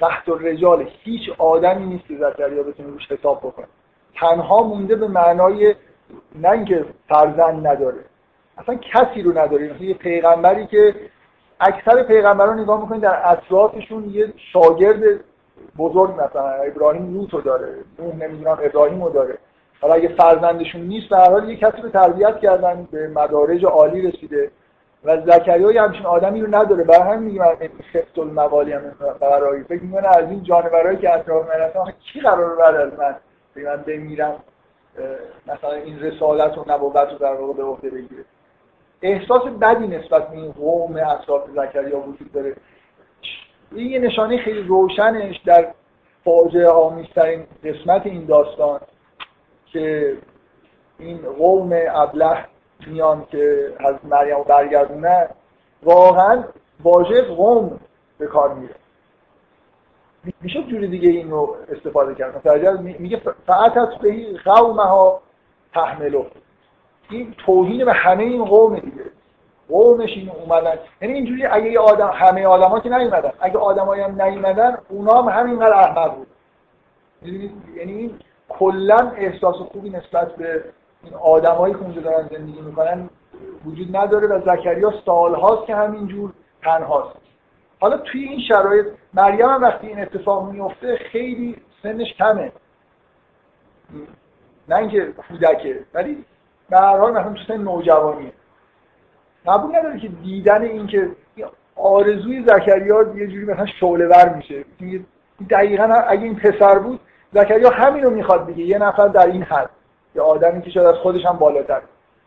تحت الرجال، هیچ آدمی نیست که زکریا بتونه روش حساب بکنه. تنها مونده به معنای نه اینکه فرزند نداره، اصلا کسی رو نداره، مثل یه پیغمبری که اکثر پیغمبران نگاه میکنید در اطرافشون یه شاگرد بزرگ، مثلا ابراهیم لوط رو داره، اون نمیدونم ابراهیم رو داره، حالا اگه فرزندشون نیست به هر حال یه کسی رو تربیت کردن به مدارج عالی رسیده و زکریا همچین آدمی رو نداره. برای همین میگم خفت الموالی هم برای فکر میکنه از این جانورایی که اطراف من هستن کی قراره بعد از من من بمیرم مثلا این رسالت و نبوت رو در واقع به عهده بگیره. احساس بدی نسبت به این قوم اطراف زکریا وجود داره. این یه نشانه خیلی روشنش در فاجعه آمیزترین قسمت این داستان که این قوم ابله میان که از مریم برگردونه، واقعا واژه قوم به کار میره. میشه جوری دیگه این رو استفاده کرد، مثلا میگه فعتت بهی قومها تحملو، این توهین به همه این قوم دیگه، قومش این اومدن، یعنی اینجوری اگه یه آدم، همه آدما که نیومدن، اگه آدمایی هم نیومدن اونا هم همینقدر احمق بود. یعنی کلا احساس خوبی نسبت به این آدمایی که اونجا دارن زندگی میکنن وجود نداره و زکریا سالهاست که همینجور تنهاست. حالا توی این شرایط مریم هم وقتی این اتفاق میفته خیلی سنش کمه، نه اینکه کودکه، ولی به هر حال مثلا تو سن نوجوانیه. قبول نداره که دیدن این که آرزوی زکریا یه جوری مثلا شعله‌ور میشه. دقیقاً اگه این پسر بود زکریا همین رو میخواد دیگه، یه نفر در این حد، یه آدمی که شاید از خودش هم بالاتر،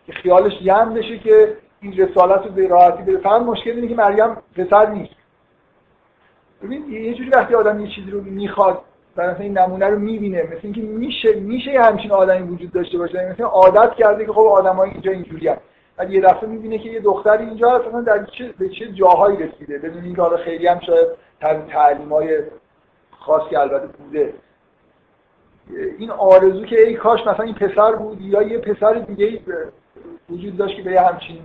که خیالش جمع بشه که این رسالت رو به راحتی بده. فهم مشکل اینه که مریم پسر نیست. ببین یه جوری وقتی آدم یه چیزی رو میخواد، مثلا این نمونه رو میبینه، مثل اینکه میشه میشه یه همچین آدمی وجود داشته باشه، مثلا عادت کرده که خب آدمای اینجا اینجوریه، بعد یه دفعه میبینه که یه دختر اینجا اصلا در چه به چه جاهایی رسیده، بدون اینکه حالا خیلی هم شاید تعلیمای خاصی البته بوده، این آرزو که ای کاش مثلا این پسر بود یا یه پسر دیگه وجود داشت که به همچین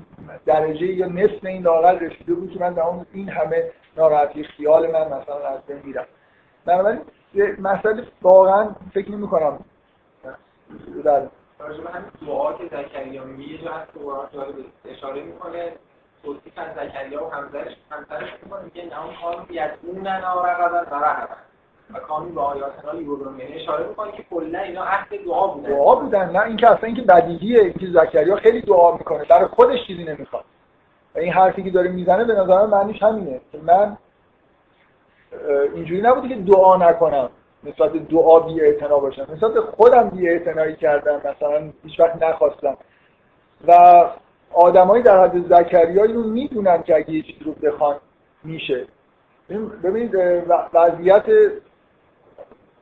درجه یا نصف این لاغر رسیده بود که من در اون این همه ناراحتی خیال من مثلا از بین میرم. بنابراین مسئله واقعا فکر نمی کنم در راجب همین دعا که زکریا میگه هست که قرآن اشاره میکنه توصیف از زکریا و همسرش همسرش میکنه میگه نه اون کار یدعون رغبا و رهبا و کامی با آیاتنا یبرون، یعنی اشاره میکنه که کلا اینا اهل دعا بودن دعا بودن نه اینکه اصلا اینکه بدیهیه اینکه زکریا خیلی دعا میکنه برای خودش چیزی نمیخواد. این حرفی که داره میزنه به نظر من معنیش همینه که من اینجوری نبوده که دعا نکنم، نسبت دعا بی اعتنا باشم، نسبت خودم بی اعتنایی کردم، مثلا هیچ وقت نخواستم. و آدمایی در حد زکریا اینو میدونن که اگه یه چیز رو بخوان میشه. ببینید وضعیت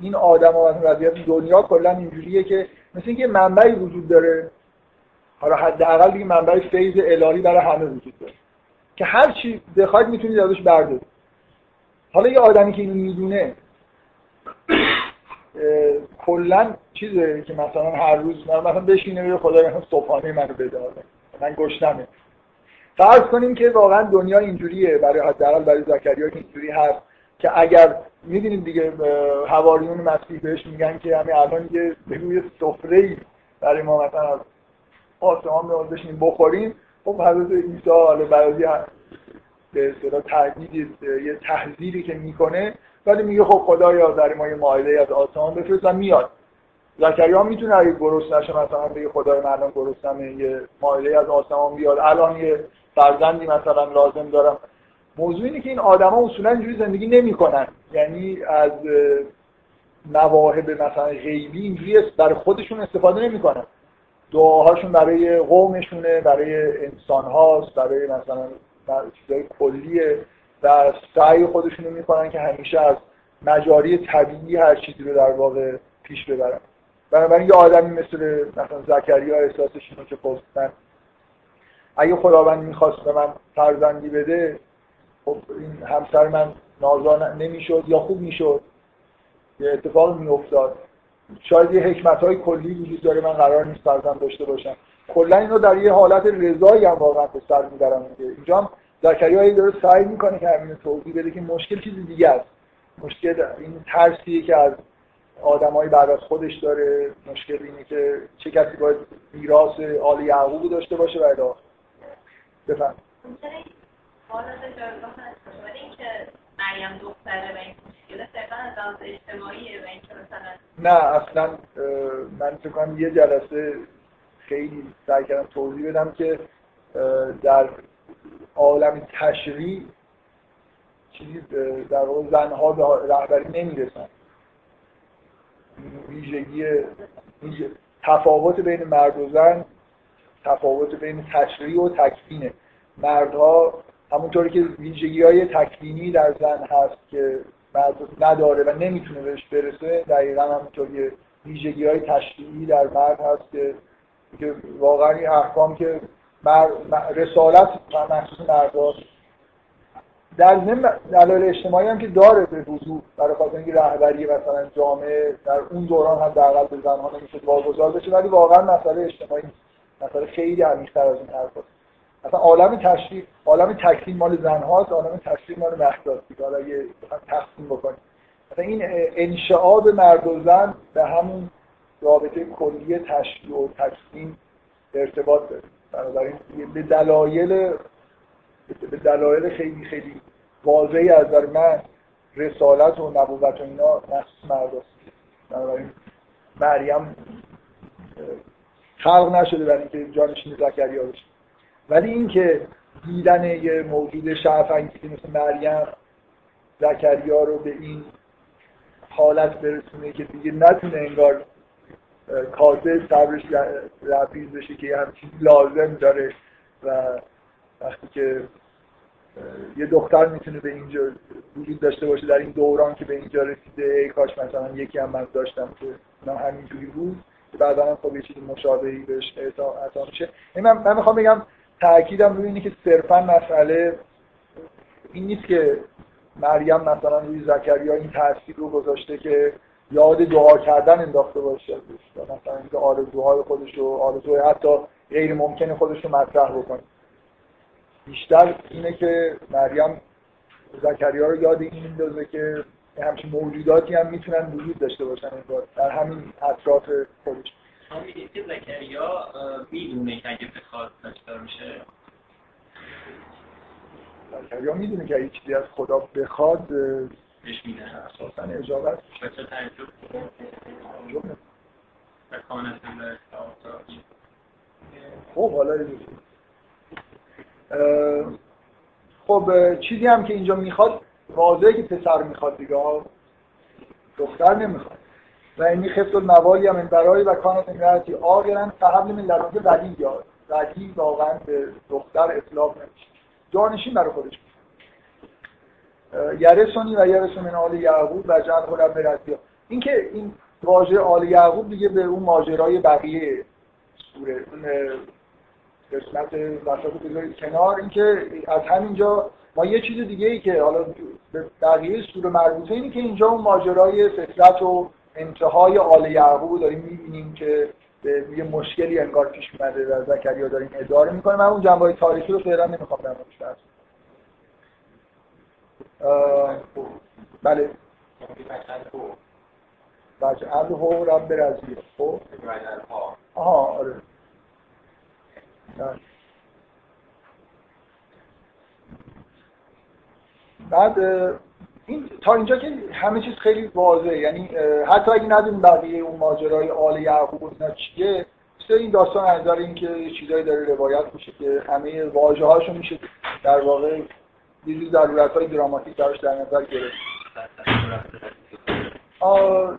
این آدما و وضعیت دنیا کلا اینجوریه که مثل اینکه منبعی وجود داره، حالا حداقل دیگه منبع فیض الهی برای همه وجود داره که هر چی بخواید میتونید ازش بردارید. حالا یه آدمی که اینو میدونه کلا چیزه که مثلا هر روز من مثلا بشینه بگه خدای من صبحانه منو بده، من گشنمه. فرض کنیم که واقعا دنیا اینجوریه، برای حداقل برای زکریا که اینجوری هست که اگر میدونید دیگه حواریون مسیح بهش میگن که همین الان یه بگوی سفره‌ای برای ما مثلا آسمان به آزشین بخوریم. خب حضرت عیسی حالا برای به صدا تحدید یه تحذیری که میکنه ولی میگه خب خدایا برای ما یه مائده از آسمان بفرست و میاد. زکریا میتونه اگه گرسنه نشه مثلا بگه خدای من الان گرسنمه یه مائده از آسمان بیاد، الان یه فرزندی مثلا لازم دارم. موضوع اینه که این آدما اصولا اینجوری زندگی نمیکنن، یعنی از مواهب مثلا غیبی اینجوری برای خودشون استفاده نمیکنن. دعاهاشون برای قومشونه، برای انسان‌هاست، برای مثلا برای چیزای کلیه و سعی خودشونو میکنن که همیشه از مجاری طبیعی هر چیزی رو در واقع پیش ببرن. بنابراین یه آدمی مثل مثلا زکریا احساسش اینه که خواستن اگه خداوند میخواست به من فرزندی بده خب این همسر من نازا نمیشد یا خوب میشد، یه اتفاق میافتاد. شاید یه حکمت‌های کلی وجود داره، من قرار نیست فرزند داشته باشم. کلا اینو در یه حالت رضایی هم واقعا به سر می‌برم. اینجا هم زکریایی داره سعی می‌کنه که همین توضیح بده که مشکل چیز دیگه است. مشکل این ترسیه که از آدمای بعد از خودش داره، مشکل اینه که چه کسی باید میراث آل یعقوب داشته باشه و الی آخر. بفهم. حالت جذابه اینکه مریم دختره و این مشکل صرفاً از لحاظ اجتماعیه و اینکه مثلا نه اصلا من فکر کنم یه جلسه خیلی سعی کردم توضیح بدم که در عالم تشریع چیزی در واقع زنها به رهبری نمیرسن. ویژگی تفاوت بین مرد و زن تفاوت بین تشریع و تکوینه. مردها همونطوری که ویژگی‌های تکوینی در زن هست که مرد نداره و نمیتونه بهش برسه، دقیقاً همونطوری ویژگی‌های تشریعی در مرد هست که که واقعاً این احکام که مر... رسالت مخصوص مردان در ضمن دلایل اجتماعی هم که داره به وضوح، برای خاطر اینکه رهبری مثلا جامعه در اون دوران حداقل به زن‌ها نمیشد واگذار بشه، ولی واقعاً مسئله اجتماعی مسئله خیلی عمیق‌تر از این حرفاست. اصلا عالم تشریع، عالم تکوین مال زن‌هاست، عالم تشریع مال مرداست. حالا یه تقسیم بکنیم. مثلا این انشعاب مرد و زن به همون رابطه کلی تشریع و تکوین ارتباط داره. بنابراین به دلایل به دلایل خیلی خیلی واضحی از نظر من رسالت و نبوت و اینا مخصوص مرداست. بنابراین مریم خلق نشده برای اینکه جانشین زکریا بشه. ولی اینکه دیدن یه موجود شعف‌انگیزی مثل مریم زکریا رو به این حالت برسونه که دیگه نتونه انگار کاسه صبرش رپیز بشه که یه همچین لازم داره و وقتی که یه دختر میتونه به اینجا وجود داشته باشه در این دوران که به اینجا رسیده، ای کاش مثلا یکی هم من داشتم که من همینجوری بود که بعدا هم خب یه چیز مشابهی بهش اعطا میشه. من, من میخوام بگم تأکیدم روی اینه که صرفاً مسئله این نیست که مریم مثلا روی زکریا این تأثیر رو گذاشته که یاد دعا کردن انداخته باشه، مثلا اینکه آرزوهای خودش رو، آرزوهای حتی غیر ممکن خودش رو مطرح بکنه. بیشتر اینه که مریم زکریا رو یاد این میندازه که همچین موجوداتی هم میتونن وجود داشته باشن در همین اطراف خودش. ما میدیم که زکریا میدونه که اگه بخواد داشته باشه، زکریا میدونه که اگه چیزی از خدا بخواد بهش میده، اساساً اجابت. بچه تعجب کنه، تعجب نه بکنه سنده اجابت. خب حالا یه دوستی خب چیزی هم که اینجا میخواد واضحه که پسر میخواد دیگه، دختر نمیخواد. و این خفت الموایی هم برای و کانت امرأتی آخرن فحبل من لدنه ولی، یا ولی واقعا به دختر اطلاق نمیشه، جانشین برای خودش میشه. یرسونی و یرسون من آل یعقوب و جعل خودم برسیا، این که این واژه آل یعقوب دیگه به اون ماجرای بقیه سوره اون قسمت وسط بذارید کنار، این که از همینجا ما یه چیز دیگه ای که حالا به بقیه سوره مربوطه، اینی که اینجا اون ماجرای فطرت و انتهای آل یعقوب داریم می‌بینیم که یه مشکلی انگار پیش اومده و زکریا داریم اداره می‌کنه. من اون جنبه‌های تاریخی رو فعلا نمی‌خوام در موردش بحث کنم. بله باشه، عرض هو رب برزیل. خب آها آره بعد این تا اینجا که همه چیز خیلی واضحه، یعنی حتی اگه ندونیم بقیه اون ماجرای آل یعقوب اینا چیه، مثل این داستان از نظر این که چیزایی داره روایت میشه که همه واژه هاشون میشه در واقع یه جور ضرورت‌های دراماتیک داشت در نظر گرفت. آه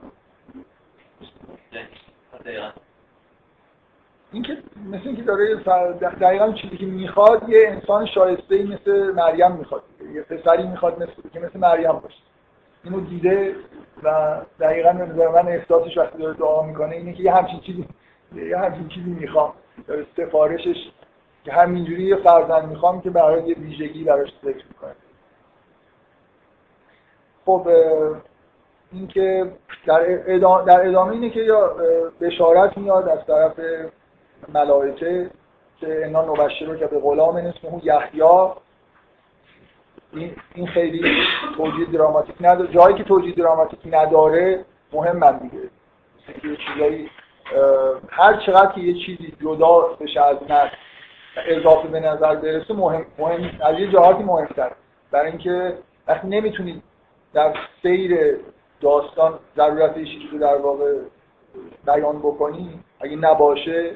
این که مثل اینکه داره دقیقاً چیزی که میخواد، یه انسان شایسته‌ای مثل مریم میخواد، یه پسری میخواد مثل که مثل مریم باشه. اینو دیده و دقیقاً به نظر من احساسش وقتی داره دعا میکنه اینه که یه همچین چیزی یه همچین چیزی میخوام، داره سفارشش که همینجوری یه فرزند میخوام که برای یه ویژگی براش ذکر میکنه. خب اینکه در ادامه در ادامه اینه که یا بشارت میاد از طرف ملائکه که انا نبشرک به غلام اسمه یحیی. این این خیلی توجیه دراماتیک نداره، جایی که توجیه دراماتیک نداره مهمم دیگه. یه چیزایی هر چقدر که یه چیزی جدا بشه از متن اضافه به نظر برسه مهم مهم از یه جهاتی مهم‌تر، برای اینکه وقتی نمیتونید در سیر داستان ضرورت یه چیزی رو در واقع بیان بکنی، اگه نباشه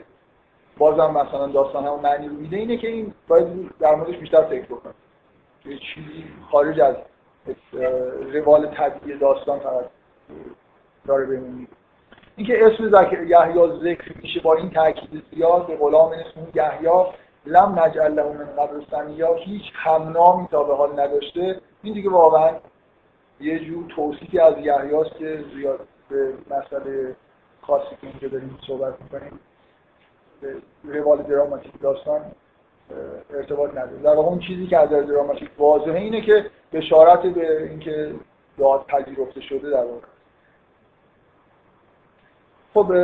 بازم مثلا داستان همون معنی رو میده. اینه که این باید در موردش بیشتر فکر بکنم که چیزی خارج از روال طبیعی داستان فقط داره بمونید. این که اسم یحیی ذکر میشه با این تاکید زیاد به غلام اسم یحیی لم نجعل له من قبل سمیا، هیچ همنامی تا به حال نداشته. این دیگه واقعا یه جور توصیفی از یحیی است که زیاد به مسئله خاصی که اینجا داریم صحبت میکنیم به روال دراماتیک داستان ارتباط نداره. در واقع اون چیزی که از در دراماتیک واضحه اینه که بشارت به اینکه دعا پذیرفته شده در واقع. خب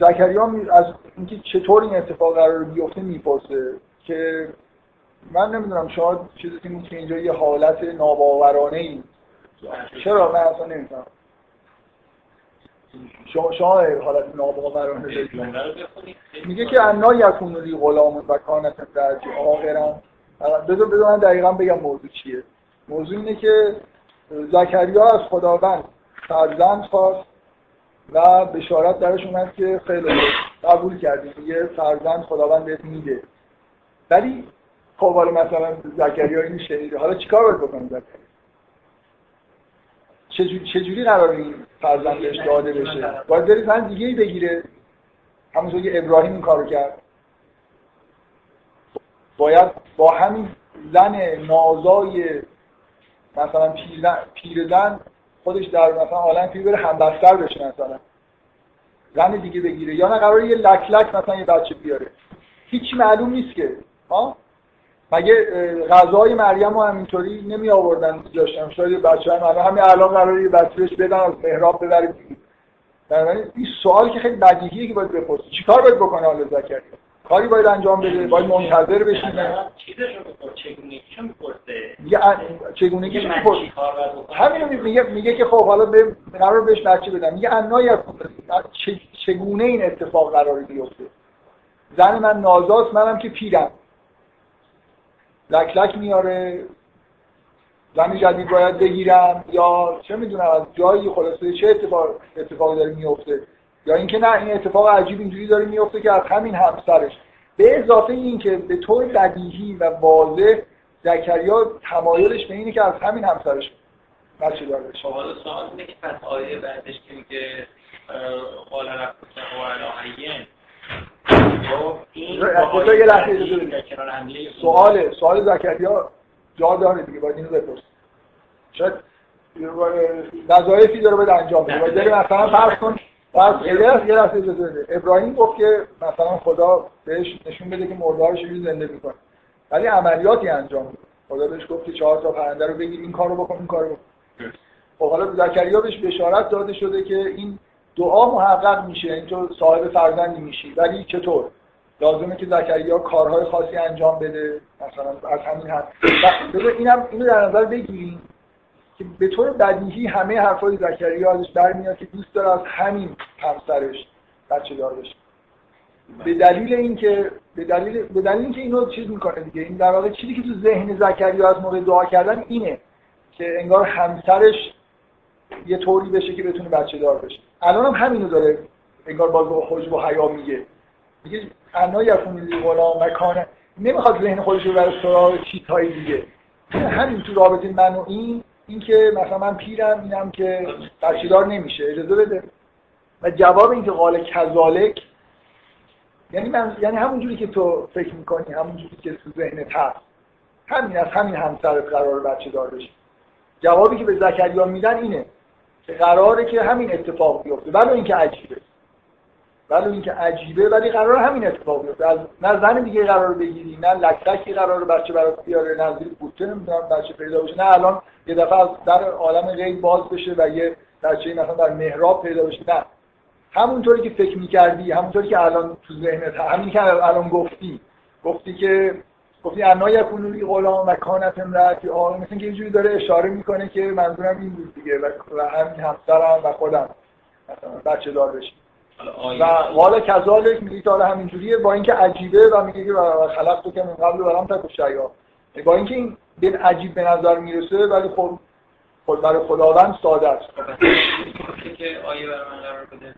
زکریا از اینکه چطور این اتفاق قرار بیفته میپرسه که من نمیدونم شاید چیزی که اینجا یه حالت ناباورانه ای، چرا من اصلا نمیدونم شما شما حالت ناباورانه دارید. میگه که انا یکون لی غلام و کانت امرأتی عاقرا. بذار بذار من دقیقاً بگم موضوع چیه. موضوع اینه که زکریا از خداوند فرزند خواست و بشارت درش اومد که خیلی قبول کردیم، یه فرزند خداوند بهت میده. ولی خب حالا مثلا زکریا اینو شنیده، حالا چیکار باید بکنیم؟ زکریا چجوری قرار این فرزند بهش داده بشه؟ باید بری فرزند دیگه ای بگیره، همونطور که ابراهیم این کارو کرد. باید با همین زن نازای مثلا پیرزن خودش در مثلا عالم پیر بره همبستر بشه، مثلا زن دیگه بگیره، یا نه قراره یه لک لک مثلا یه بچه بیاره. هیچ معلوم نیست که ها مگه غذای مریم رو همینطوری نمی آوردن جاشم شاید بچه‌ها مریم همین الان قراره یه بچه‌ش بدن از محراب ببریم. بنابراین این سوال که خیلی بدیهیه که باید بپرسی چیکار باید بکنه آل زکریا؟ کاری باید انجام بده؟ باید منتظر بشیم چیزشو بپرس چگونگیشو میپرسه دیگه چگونگیش میپرسه همین میگه میگه که خب حالا به قرار بهش بچه بدم میگه انای چگونه این اتفاق قرار بیفته؟ زن من نازاست منم که پیرم لک لک میاره زن جدید باید بگیرم یا چه میدونم از جایی خلاصه چه اتفاق اتفاقی داره میفته یا اینکه نه این اتفاق عجیب اینجوری داره میفته که از همین همسرش به اضافه اینکه به طور بدیهی و واضح زکریا تمایلش به اینه که از همین همسرش بچه داره بشه. حالا سوال اینه که پس آیه بعدش که میگه قال ربکم هو اعلی حیین این سوال سوال زکریا جا داره دیگه باید اینو بپرسید. شاید وظایفی داره باید انجام بده. باید داره مثلا فرض کن فرض یه لحظه اجازه بده. ابراهیم گفت که مثلا خدا بهش نشون بده که مردارش رو زنده میکنه. ولی عملیاتی انجام میده. خدا بهش گفت که چهار تا پرنده رو بگیر این کارو بکن این کارو بکن. خب حالا زکریا بهش بشارت داده شده که این دعا محقق میشه اینطور صاحب فرزندی میشی. ولی چطور؟ لازمه که زکریا کارهای خاصی انجام بده مثلا از همین حد و اینم اینو در نظر بگیریم که به طور بدیهی همه حرفای زکریا ازش برمیاد که دوست داره از همین همسرش بچه دار بشه به دلیل اینکه به دلیل به دلیل اینکه اینو چیز میکنه دیگه این در واقع چیزی که تو ذهن زکریا از موقع دعا کردن اینه که انگار همسرش یه طوری بشه که بتونه بچه دار بشه. الانم هم همینو داره انگار باز با حجب و حیا میگه میگه انا یفونی غلام مکانه نمیخواد ذهن خودش رو برای سراغ چیزهای دیگه همین تو رابطه من و این این که مثلا من پیرم اینم که بچه‌دار نمیشه اجازه بده و جواب این که قال کذالک یعنی من یعنی همونجوری که تو فکر میکنی همونجوری که تو ذهنت هست همین از همین همسرت قرار بچه‌دار بشه. جوابی که به زکریا میدن اینه که قراره که همین اتفاق بیفته ولی اینکه عجیبه ولی اینکه عجیبه ولی قرار همین اتفاق بیفته از نه زن دیگه قرار بگیری نه لک‌لکی قرار بچه برات بیاره نه زیر بوته نمیدونم بچه پیدا بشه نه الان یه دفعه از در عالم غیب باز بشه و یه بچه‌ای مثلا در محراب پیدا بشه نه همونطوری که فکر می‌کردی همونطوری که الان تو ذهنت همین که الان گفتی گفتی که گفتی انا یکونوری غلام و کانت امرأتی آه مثلا که یه جوری داره اشاره میکنه که منظورم این بود دیگه و همین همسرم و خودم مثلا بچه دار بشه و والا کذالک میگه تا الان همینجوریه با اینکه عجیبه و میگه که خلق تو که من قبل برام تا کشیا با اینکه این دل عجیب به نظر میرسه ولی خب خود برای خداوند ساده است که آیه برام قرار بده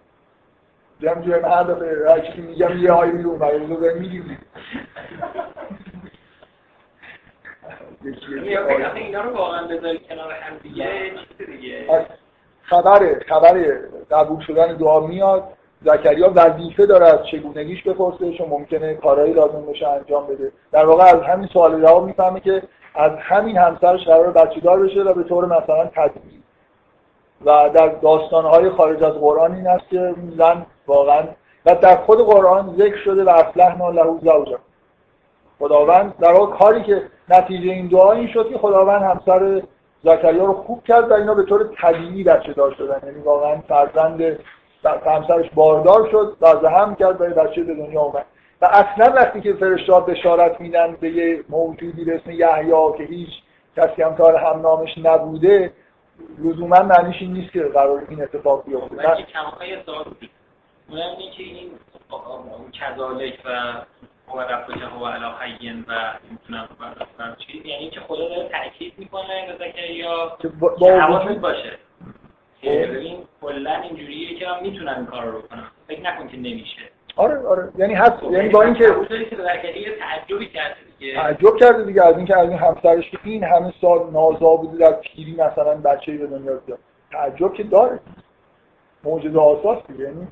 دم جوی بعد از که میگم یه آیه میرون و یه میگیم یا اینا رو واقعا بذاری کنار هم دیگه چیز دیگه خبره خبره قبول شدن دعا میاد زکریا وظیفه داره از چگونگیش بپرسه چون ممکنه کارهایی لازم باشه انجام بده در واقع از همین سوال جواب میفهمه که از همین همسرش قرار بچه دار بشه و به طور مثلا تدریجی و در داستانهای خارج از قرآن این است که زن واقعا و در خود قرآن ذکر شده و اصلحنا له زوجه خداوند در واقع کاری که نتیجه این دعا این شد که خداوند همسر زکریا رو خوب کرد و اینا به طور طبیعی بچه دار شدن یعنی واقعا فرزند همسرش باردار شد و از هم کرد و یه بچه به دنیا اومد و اصلا وقتی که فرشته‌ها بشارت میدن به یه موجودی به اسم یحیی که هیچ کسی هم کار هم نامش نبوده لزوما معنیش این نیست که قرار این اتفاق بیفته. من که کماهای سوال بود اونم این که این کذالک و و ربکم هو اعلی حیین و نمی‌تونم بررسم چیز یعنی که خدا داره تأکید میکنه زکریا که حواست باشه این کلا اینجوریه که من میتونم این کارو رو کنم فکر نکن که نمیشه. آره آره یعنی هست یعنی با اینکه اونطوری که زکریا تعجبی کرده دیگه تعجب کرده دیگه از اینکه از این همسرش که این همه سال نازا بوده در پیری مثلا بچه‌ای به دنیا بیاد تعجب که داره معجزه اساس دیگه یعنی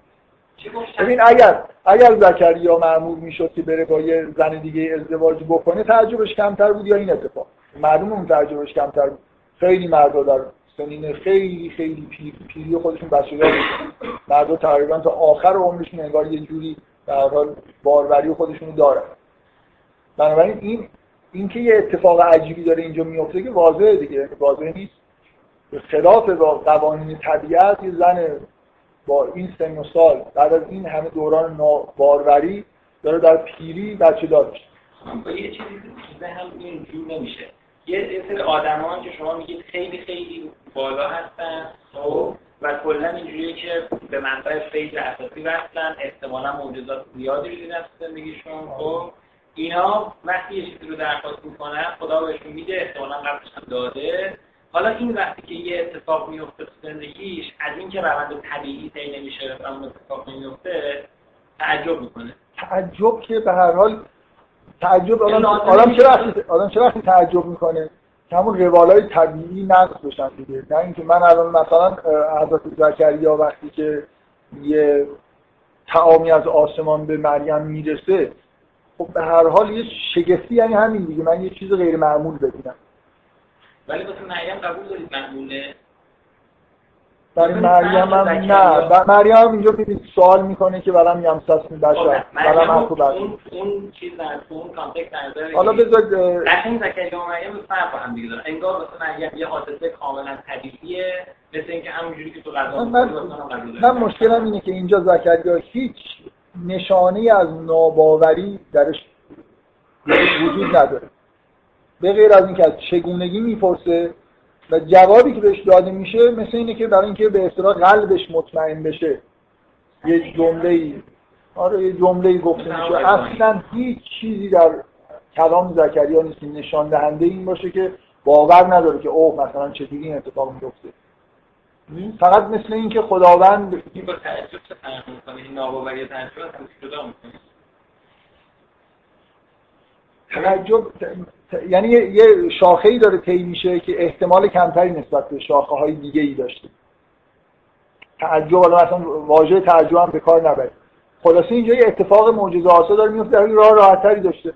ببین اگر اگر زکریا مأمور میشد که بره با یه زن دیگه ازدواج بکنه تعجبش کمتر بود یا این اتفاق معلومه اون تعجبش کمتر بود. خیلی مردا در سنین خیلی خیلی پیر پیری خودشون بچه‌دار میشن مردا تقریبا تا آخر عمرشون انگار یه جوری به هر حال باروری خودشونو دارن بنابراین این اینکه یه اتفاق عجیبی داره اینجا میفته که واضحه دیگه، واضحه نیست. به خلاف قوانین طبیعت یه زن با این سن و سال بعد از این همه دوران باروری داره در پیری بچه دار میشه. یه چیزی که هم اینجور نمیشه. یه سری آدمان که شما میگید خیلی خیلی بالا هستن و و کلا اینجوریه که به منطقه فیض اساسی وصلن، احتمالاً معجزات زیادی دیدن تو زندگیشون. خب اینا وقتی یه چیزی رو درخواست میکنن خدا بهشون میده، احتمالاً قبلش هم داده. حالا این وقتی که یه اتفاق میفته تو زندگیش، از اینکه روند طبیعی طی نمیشه و اون اتفاق نمیفته تعجب میکنه. تعجب که به هر حال تعجب آدم آدم چرا آدم چرا تعجب میکنه؟ همون روالای طبیعی نقص بشن دیگه. نه اینکه من الان مثلا حضرت زکریا وقتی که یه طعامی از آسمان به مریم میرسه، خب به هر حال یه شگفتی، یعنی همین دیگه، من یه چیز غیر معمول ببینم. ولی واسه مریم قبول دارید معموله؟ برای مریم هم نه، مریم هم اینجا ببینید سوال میکنه که برام یمسس میبشه، برام اون اون اون چیز از اون کانتکست نظر. حالا بذارید قشنگ زکریا و مریم فرق با هم دیگه دارن. انگار مثلا مریم یه حادثه کاملا طبیعیه، مثل اینکه همونجوری که تو قضا بود. من مشکلم اینه که اینجا زکریا هیچ نشانه از ناباوری درش وجود نداره. به غیر از اینکه از چگونگی میپرسه و جوابی که بهش داده میشه مثل اینه که برای اینکه به اصطلاح قلبش مطمئن بشه یه جمله‌ای آره یه جمله‌ای گفته میشه. اصلا هیچ چیزی در کلام زکریا نیست نشان دهنده این باشه که باور نداره که اوه مثلا چجوری این اتفاق میفته. فقط مثل اینکه خداوند این با تعجب تفاهم می‌کنه، این ناباوری تعجب از خدا می‌کنه. تعجب یعنی یه شاخه‌ای داره طی میشه که احتمال کمتری نسبت به شاخه‌های دیگه‌ای داشته. تعجب الان اصلا واژه تعجب هم به کار نبرید. خلاصه اینجا یه اتفاق معجزه‌آسا داره میفته، در راه راحت‌تری داشته.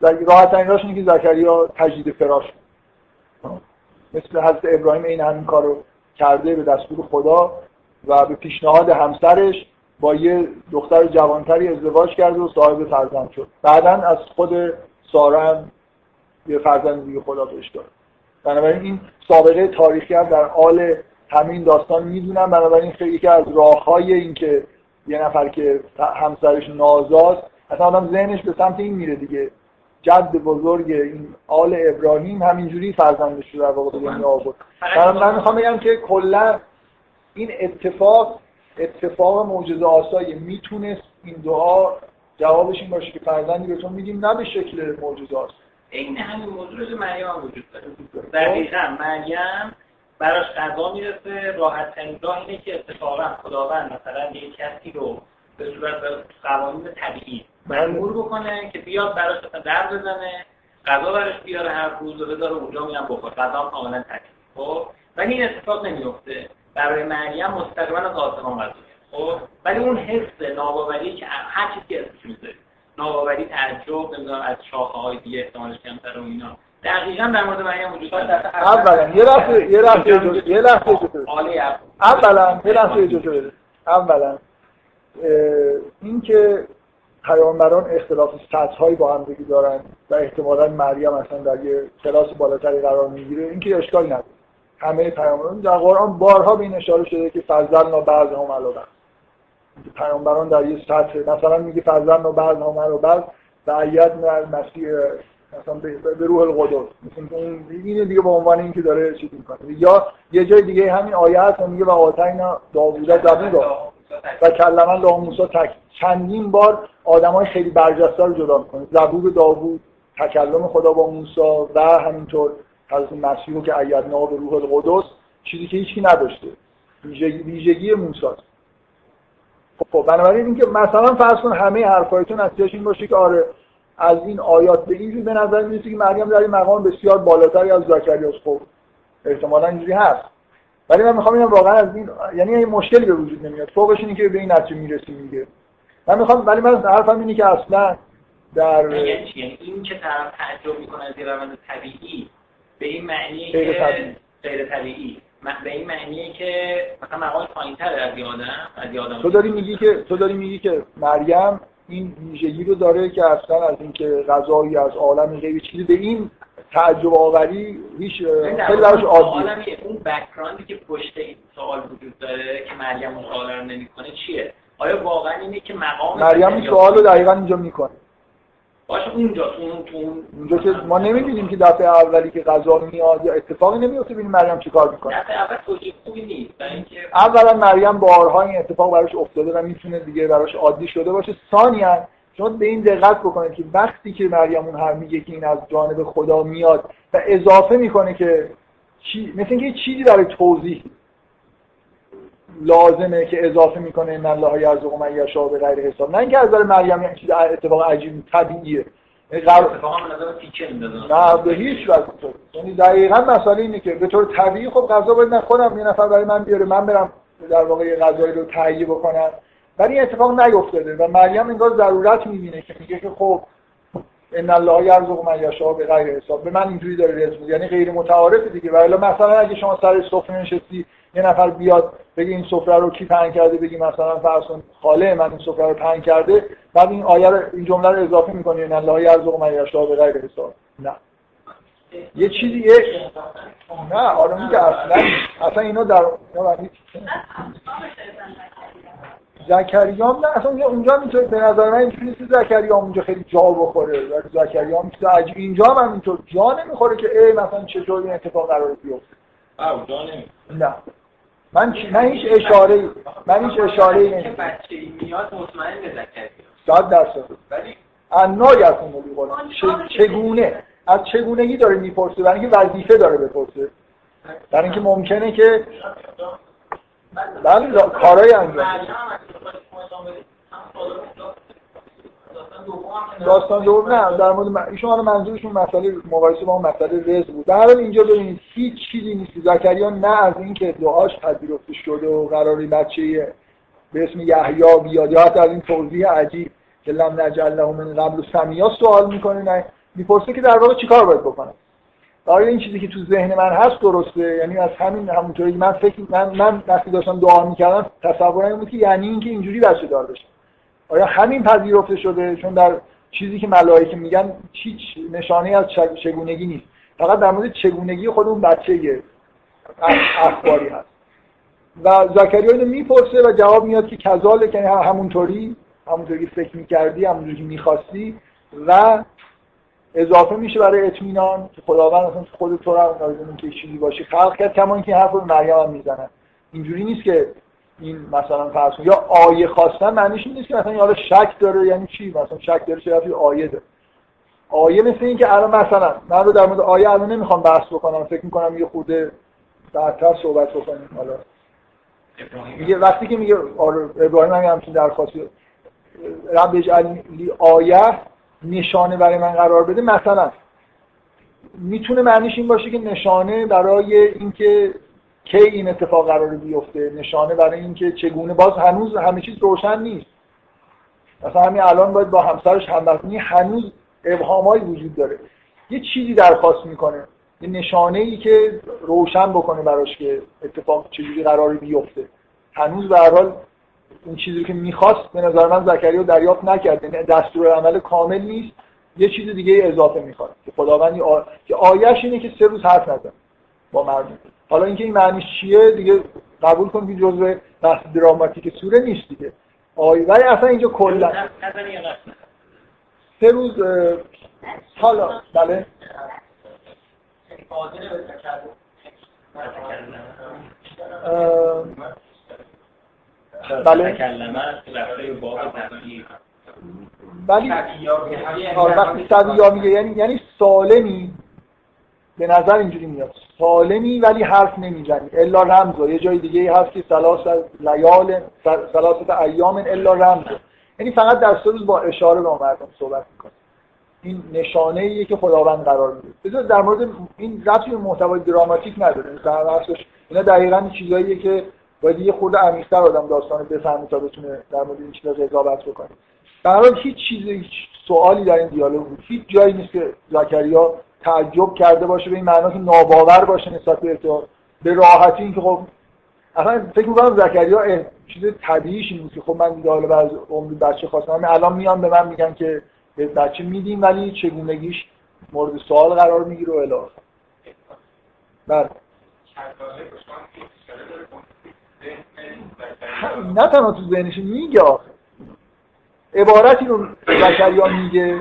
در راحت‌ترین راهش اینه که زکریا تجدید فراش کنه. مثل حضرت ابراهیم این همین کارو کرده به دستور خدا و به پیشنهاد همسرش با یه دختر جوانتری ازدواج کرده و صاحب فرزند شد. بعداً از خود ساره هم یه فرزند دیگه خدا بهش داد. بنابراین این سابقه تاریخی هم در آل همین داستان میدونم. بنابراین خیلی که از راه‌های این که یه نفر که همسرش نازاست، اصلا آدم ذهنش به سمت این میره دیگه. جد بزرگ این آل ابراهیم همینجوری فرزندش رو در واقع دنیا آورد. من میخوام بگم که کلا این اتفاق اتفاق معجزه آسایی میتونست این دعا جوابش این باشه که فرزندی بهتون میدیم نه به شکل معجزه آسا. این همین موضوع رو مریم وجود داره. در واقع مریم براش قضا میرسه، راحت ترین راه اینه که اتفاقا خداوند مثلا یک کسی رو به صورت قوانین طبیعی مأمور بکنه که بیاد براش در بزنه، غذا براش بیاره هر روز و بذاره اونجا میرن بخوره، غذا هم کاملا طبیعی. خب ولی این اتفاق نمیفته. برای مریم مستقیما از آسمان وارد میشه. خب ولی اون حس ناباوری که هر چیزی که اسمش میذاره، ناباوری، تعجب، نمیدونم از شاخه‌های دیگه احتمالش کمتره و اینا، دقیقاً در مورد مریم وجود داره. اولا یه لحظه یه لحظه یه لحظه اولا یه لحظه اجازه بده. اولا اینکه پیامبران اختلاف سطح‌هایی با هم دیگه دارن و احتمالاً مریم اصلا در یه کلاس بالاتری قرار میگیره، این که اشکالی نداره. همه پیامبران در قرآن بارها به این اشاره شده که فضلنا بعضهم علی بعض. پیامبران در یه سطح مثلا میگه فضلنا بعضهم علی بعض و ایدنا المسیح مثلا به روح القدس، مثلا اینه دیگه به عنوان اینکه داره چیز میکنه. یا یه جای دیگه همین آیه هست میگه و آتینا داوود زبور و کلمن الله موسی تک. چندین بار آدمای خیلی برجسته رو جدا می‌کنه، زبور داوود، تکلم خدا با موسی و همینطور حضرت مسیح رو که ایدنا به روح القدس، چیزی که هیچکی نداشته، ویژگی ویژگی موسی. خب بنابراین اینکه مثلا فرض کن همه حرفایتون اصلاً این باشه که آره از این آیات به اینجوری به نظر میاد که مریم در این مقام بسیار بالاتری از زکریا است. خب احتمالاً اینجوری هست. ولی من میخوام اینم واقعا از این یعنی این مشکلی به وجود نمیاد. فوقش اینه که به این نتیجه میرسیم میگه. من میخوام ولی من حرفم اینه که اصلا در یعنی چی؟ این که طرف تعجب میکنه از روند طبیعی به این معنی که غیر طبیعی، به این معنی که مثلا مقام پایین‌تر از یه آدم، از یه آدم. تو داری میگی که تو داری میگی که مریم این ویژگی رو داره که اصلا از اینکه غذایی از عالم غیبی چیزی به این تعجب آوری هیچ خیلی براش عادیه. اون بک‌گراندی که پشت این سوال وجود داره که مریم اون سوال رو نمی‌کنه چیه؟ آیا واقعا اینه که مقام مریم این سوال رو دقیقاً اینجا می‌کنه؟ باشه اونجا اون اون اونجا که ما نمی‌بینیم که دفعه اولی که غذا میاد یا اتفاقی نمی‌افته ببینیم مریم چیکار می‌کنه. دفعه اول توجیه خوبی نیست برای اینکه اولا مریم بارها این اتفاق براش افتاده و می‌تونه دیگه براش عادی شده باشه. ثانیاً شما به این دقت بکنید که وقتی که مریم اون هم میگه که این از جانب خدا میاد و اضافه میکنه که چی مثل اینکه یه چیزی برای توضیح لازمه که اضافه میکنه ان الله یرزق من یشاء به غیر حساب، نه اینکه از نظر مریم یه چیز اتفاق عجیب طبیعیه. اتفاقا من نظر تیکه میدادم نه به هیچ وجه. یعنی دقیقاً مسئله اینه که به طور طبیعی خب غذا باید من خودم یه نفر برای من بیاره، من برم در واقع غذایی رو تهیه بکنم، ولی اتفاق نیفتاده و مریم انگار ضرورت میبینه که میگه که خب ان الله یرزق من یشاء به غیر حساب، به من اینجوری داره رزق میده، یعنی غیر متعارف دیگه. ولی مثلا اگه شما سر سفره نشستی یه نفر بیاد بگه این سفره رو کی پهن کرده، بگی مثلا فرض کن خاله من این سفره رو پهن کرده، بعد این آیه رو این جمله رو اضافه می‌کنی ان الله یرزق من یشاء به غیر حساب، نه یه چیزی یه نه آدمی که اصلا اصلا اینو در وقتی زکریا نه اصلا اونجا میتونه به نظر من اینجوری نیست زکریا اونجا خیلی جا بخوره، ولی زکریا میتونه عجیب اینجا هم اینطور جا نمیخوره که ای مثلا چه جوری این اتفاق قرار بیفته. آه جا نمیخوره. نه من من هیچ اشاره من هیچ اشاره ای نمیکنم. بچه‌ای میاد مطمئن زکریا صد درصد. ولی انای از اون میگه چگونه از چگونگی داره میپرسه، برای اینکه وظیفه داره بپرسه، برای اینکه ممکنه که بله کارای انجام داستان دوم نه در مورد ایشون الان منظورشون مسئله مقایسه با اون مسئله رزق بود. در حال اینجا ببینید هیچ چیزی نیست. زکریا نه از اینکه دعاش پذیرفته شده و قراری بچه به اسم یحیی بیاد یا حتی از این توضیح عجیب که لم نجعل له من قبل سمیع سوال میکنه، نه میپرسه که در واقع چیکار باید بکنه. آره این چیزی که تو ذهن من هست درسته، یعنی از همین همونطوری من فکر من من وقتی داشتم دعا می‌کردم تصورم این بود که یعنی اینکه اینجوری بچه دار بشه. آیا همین پذیرفته شده؟ چون در چیزی که ملائکه میگن هیچ نشانه‌ای از چگونگی نیست، فقط در مورد چگونگی خود اون بچه‌یه اخباری هست. و زکریا اینو میپرسه و جواب میاد که کذالک، یعنی همونطوری همونطوری فکر می‌کردی، همونجوری که می‌خواستی، و اضافه میشه برای اطمینان که خداوند اصلا خود تو را نازنین که چیزی باشه خلق کرد. کما اینکه حرف رو مریم هم میزنن، اینجوری نیست که این مثلا فرض یا آیه خواستن معنیش این نیست که مثلا حالا شک داره، یعنی چی مثلا شک داره چه رفتی آیه داره. آیه مثل این که الان مثلا من رو در مورد آیه الان نمیخوام بحث بکنم، فکر میکنم یه خورده بعدتر صحبت بکنیم. حالا میگه وقتی که میگه ابراهیم هم همین درخواستی رب اجعل لی آیه نشانه برای من قرار بده، مثلا میتونه معنیش این باشه که نشانه برای اینکه کی این اتفاق قرار بیفته، نشانه برای اینکه چگونه، باز هنوز همه چیز روشن نیست. مثلا همین الان باید با همسرش همبستگی، هنوز ابهامایی وجود داره. یه چیزی درخواست میکنه، یه نشانه‌ای که روشن بکنه براش که اتفاق چجوری قرار بیفته. هنوز به هر حال این چیزی که میخواست به نظر من زکریا دریافت نکرد، یعنی دستورالعمل کامل نیست، یه چیز دیگه اضافه میخواد که خداوند آ... که آیه‌اش اینه که سه روز حرف نزن با مردم. حالا اینکه این معنیش چیه دیگه قبول کن که جزء بحث دراماتیک سوره نیست دیگه آیه، ولی اصلا اینجا کلا سه روز حالا بله بله کلمه رفته باب تنبیه، ولی وقتی صدیا میگه یعنی یعنی سالمی به نظر اینجوری میاد، سالمی ولی حرف نمیزنی الا رمز. یه جای دیگه هست که ثلاثه لیال ثلاثه ایام الا رمز، یعنی فقط در سه روز با اشاره با مردم صحبت میکنه. این نشانه ایه که خداوند قرار میده. بذار در مورد این رابطه محتوای دراماتیک نداره، مثلا اصلش اینا دقیقاً چیزاییه که باید یه خورده عمیق‌تر آدم داستان بفهمه تا بتونه در مورد این چیزا قضاوت بکنه. به هر حال هیچ چیزی هیچ سوالی در این دیالوگ بود. هیچ جایی نیست که زکریا تعجب کرده باشه، به این معنا که ناباور باشه نسبت به به راحتی این که خب اصلا فکر می‌کنم زکریا چیز طبیعیش این بود که خب من دیگه حالا بعد عمری بچه خواستم، الان میان به من میگن که به بچه میدیم ولی چگونگیش مورد سوال قرار میگیره و الی آخر. بله نه تنها تو ذهنش میگه، آخه عبارتی رو زکریا میگه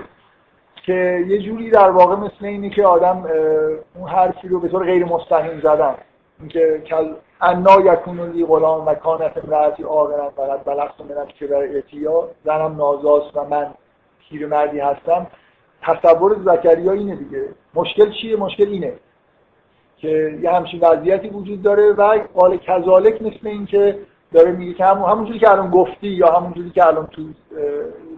که یه جوری در واقع مثل اینه که آدم اون حرفی رو به طور غیر مستقیم زدن، اینکه کل انا یکون لی غلام و کانت امرأتی عاقرا فقد بلغت من الکبر العتیا، زنم نازاست و من پیرمردی هستم. تصور زکریا اینه دیگه. مشکل چیه؟ مشکل اینه که یه همچین وضعیتی وجود داره و قال کذالک مثل این که داره میگه که همون همونجوری که الان گفتی یا همونجوری که الان تو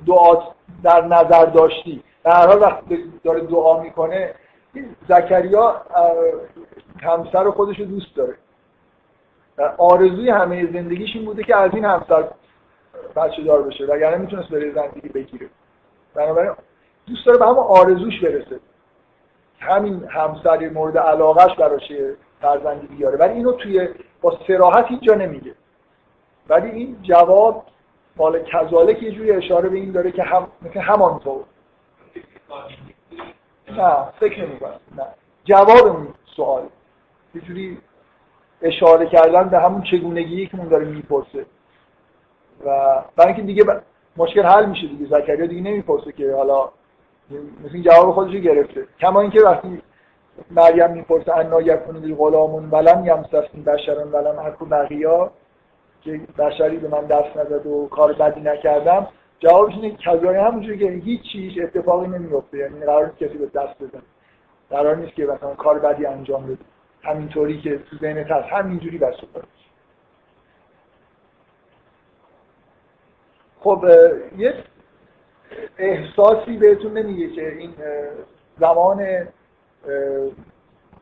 دعات در نظر داشتی. در هر حال وقتی داره دعا میکنه زکریا همسر خودش رو دوست داره، آرزوی همه زندگیش این بوده که از این همسر بچه دار بشه، وگرنه میتونست بره زندگی بگیره. بنابراین دوست داره به همون آرزوش برسه، همین همسر مورد علاقهش براش فرزندی بیاره، ولی اینو توی با صراحت اینجا نمیگه. ولی این جواب مال کذالک یه جوری اشاره به این داره که هم مثل همانطور. نه فکر نمی‌کنم، نه جواب اون سوال یه جوری اشاره کردن به همون چگونگیی که من داره میپرسه و برای اینکه دیگه ب... مشکل حل میشه دیگه. زکریا دیگه نمیپرسه که حالا مثل این جواب خودش رو گرفته. کما اینکه وقتی مریم میپرسه انا یکون لی غلام ولم یمسسنی بشر ولم اکو بغیا که بشری به من دست نزد و کار بدی نکردم، جوابش اینه که همونجوری که هیچ چیز اتفاقی نمیفته، یعنی قرار نیست کسی به دست بزنه، قرار نیست که مثلا کار بدی انجام بده، همینطوری که تو ذهنت هست همینجوری بسو کنه. خب یه احساسی بهتون نمیگه که این زمان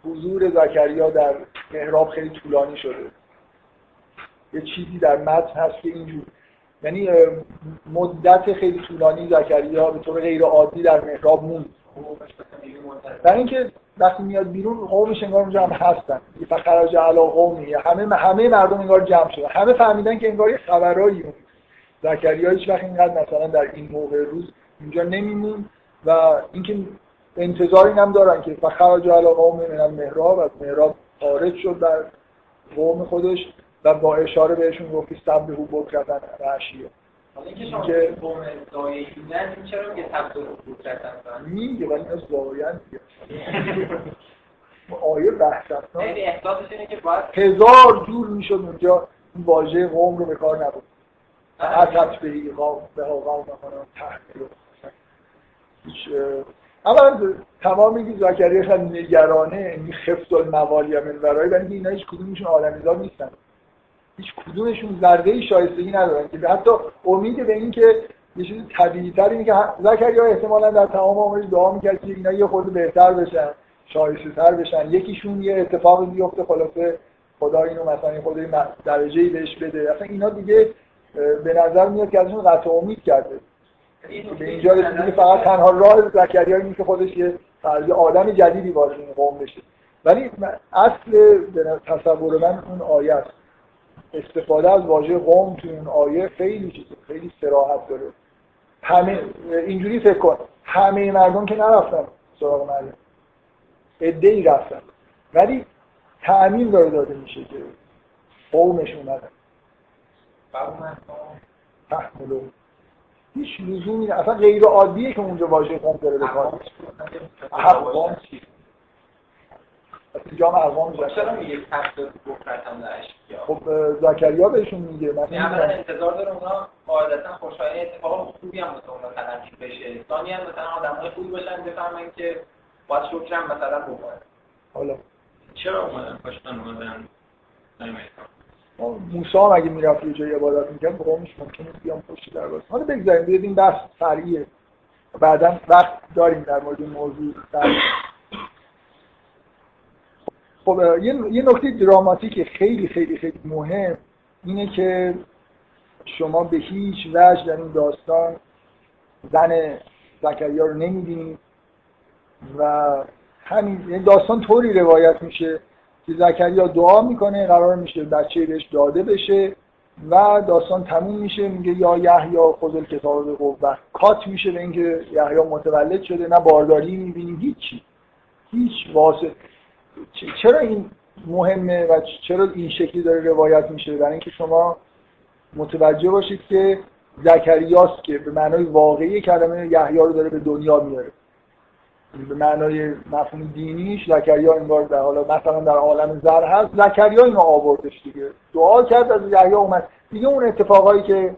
حضور زکریا در محراب خیلی طولانی شده؟ یه چیزی در متن هست که اینجور، یعنی مدت خیلی طولانی زکریا به طور غیر عادی در محراب موند، برای اینکه وقتی میاد بیرون قومش انگار اونجا هم هستن، فخرج علی قومی، همه همه مردم انگار جمع شدن، همه فهمیدن که انگار یه خبرایی بود. زکریا هیچ وقت اینقدر مثلا در این موقع روز اینجا نمیمون و اینکه انتظار اینم دارن که فخرج علی قومی من المحراب، از محراب خارج شد در قوم خودش و با اشاره بهشون گفت که سبب هو بکرتن عشیه. حالا اینکه شما قوم دایه نه چرا که سبب هو بکرتن میگه ولی از دایان دیگه آیه بحثنا یعنی احساسش اینه که باید هزار جور میشد اونجا این واژه قوم رو به کار نبرد. حضرت به ایقام به آقام نکنم تحقیل اما تمام میگی زکریه خیلی نگرانه این خفت الموالی همین برای برای اینا هیچ کدومشون آدمیزاد نیستن، هیچ کدومشون زردهی شایستگی ندارن که حتی امید به این که یه چیز طبیعی تر اینه که زکریا احتمالا در تمام عمرش دعا میکرد که اینا یه خورده بهتر بشن، شایسته تر بشن، یکیشون یه اتفاقی بیفته خلاصه خدا اینو مثلا این خدای درجه‌ای بهش بده. اصلا اینا دیگه به نظر میاد که ازشون قطع امید کرده. به اینجا رسیدیم که فقط تنها راه زکریا اینه که خودش یه فرد آدم جدیدی وارد این قوم بشه. ولی اصل تصور من اون آیه است. استفاده از واژه قوم تو اون آیه خیلی چیزه، خیلی صراحت داره. همه اینجوری فکر کن، همه مردم که نرفتن سراغ مریم، عده‌ای رفتن، ولی تأمین داره داده میشه که قومش اومدن قومن تحملو. هیچ لزومی نه، اصلا غیر عادیه که اونجا واژه قوم داره به کار اقوام چیه؟ جام اقوام چرا میگه تفسیر بکرتن عشقیا؟ خب زکریا بهشون میگه من اولا انتظار داره اونا عادتا خوشایند اتفاق خوبی هم مثلا اونها تلقی بشه، ثانی هم مثلا آدمای خوبی باشن بفهمن که باید شکر هم مثلا بکنن. حالا چرا اومدن پاشتن اومدن نمیاد؟ موسی هم اگه میرفت یه جای عبادت میکرد قومش ممکنه بیان پشت در باشه. حالا بگذاریم بیدیم بحث فرعیه، بعدا وقت داریم در مورد موضوع در... خب یه نکته دراماتیک خیلی خیلی خیلی مهم اینه که شما به هیچ وجه در این داستان زن زکریا رو نمیبینید و همین داستان طوری روایت میشه زکریا دعا میکنه، قرار میشه بچه بهش داده بشه و داستان تموم میشه، میگه یا یحیی خذ الکتاب بقوة، کات میشه به اینکه یحیی متولد شده، نه بارداری میبینیم، هیچی، هیچ واسه. چرا این مهمه و چرا این شکلی داره روایت میشه؟ برای اینکه شما متوجه باشید که زکریاست که به معنای واقعی کلمه یحیی رو داره به دنیا میاره، به معنای مفهوم دینیش زکریا انگار در حالا مثلا در عالم زر هست، زکریا اینو آوردش دیگه، دعا کرد از یحیی اومد دیگه. اون اتفاقایی که